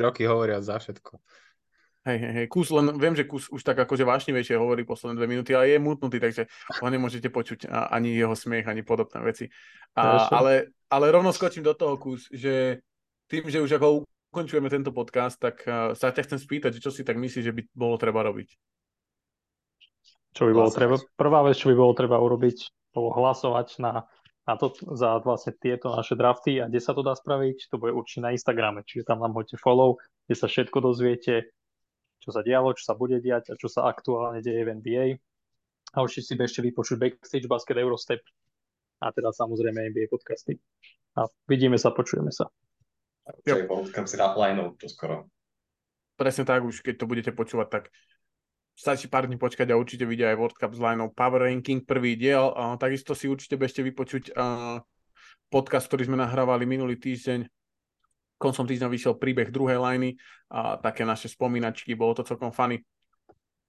4 roky hovoria za všetko. Hej, Kus, len viem, že Kus už tak akože vášnivejšie hovorí posledné 2 minúty, ale je mutnutý, takže ho nemôžete počuť ani jeho smiech, ani podobné veci. Ale rovno skočím do toho, Kus, že tým, že už ako ukončujeme tento podcast, tak sa ťa chcem spýtať, čo si tak myslíš, že by bolo treba robiť? Čo by bolo treba? Prvá vec, čo by bolo treba urobiť, bolo hlasovať na to, za vlastne tieto naše drafty a kde sa to dá spraviť, to bude určite na Instagrame, čiže tam nám hoďte follow, kde sa všetko dozviete, čo sa dialo, čo sa bude diať a čo sa aktuálne deje v NBA. A určite si ešte vypočuť Backstage Basket Eurostep a teda samozrejme NBA podcasty. A vidíme sa, počujeme sa. Čo je podcast si lineov to skoro. Presne tak, už keď to budete počúvať, tak stačí pár dní počkať a určite vidia aj World Cup s lineou Power Ranking, prvý diel. Takisto si určite bežte vypočuť podcast, ktorý sme nahrávali minulý týždeň. Koncom týždňa vyšiel príbeh druhej lajny a také naše spomínačky, bolo to celkom funny.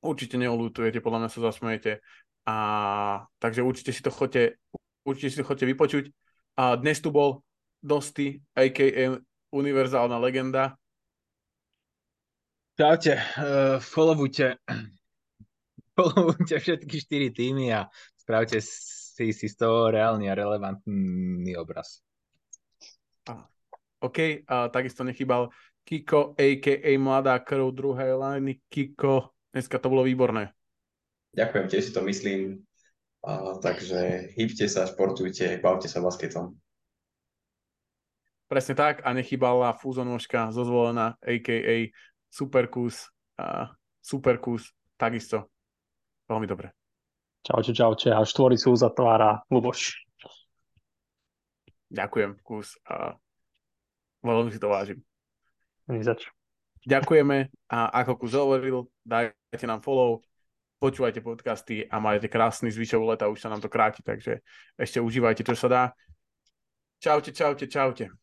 Určite neolutujete, podľa mňa sa zasmejete. Takže určite si to chodte vypočuť. Dnes tu bol Dosti, a.k.a. univerzálna legenda. Čaute, followujte všetky 4 týmy a spravte si z toho reálne a relevantný obraz. OK, a takisto nechýbal Kiko, a.k.a. Mladá krv druhej lajny. Kiko, dneska to bolo výborné. Ďakujem, tiež si to myslím. Takže hýbte sa, športujte, bavte sa basketom. Presne tak, a nechýbala fúzonožka zozvolená, a.k.a. Superkus. Superkus, takisto. Veľmi dobre. Čauče, čauče. A štvoricu uzatvára Luboš. Ďakujem, kus. A veľmi si to vážim. Nizač. Ďakujeme a ako kus hovoril, dajte nám follow, počúvajte podcasty a majte krásny zvyšok leta. Už sa nám to kráti, takže ešte užívajte, čo sa dá. Čaute, čaute, čaute.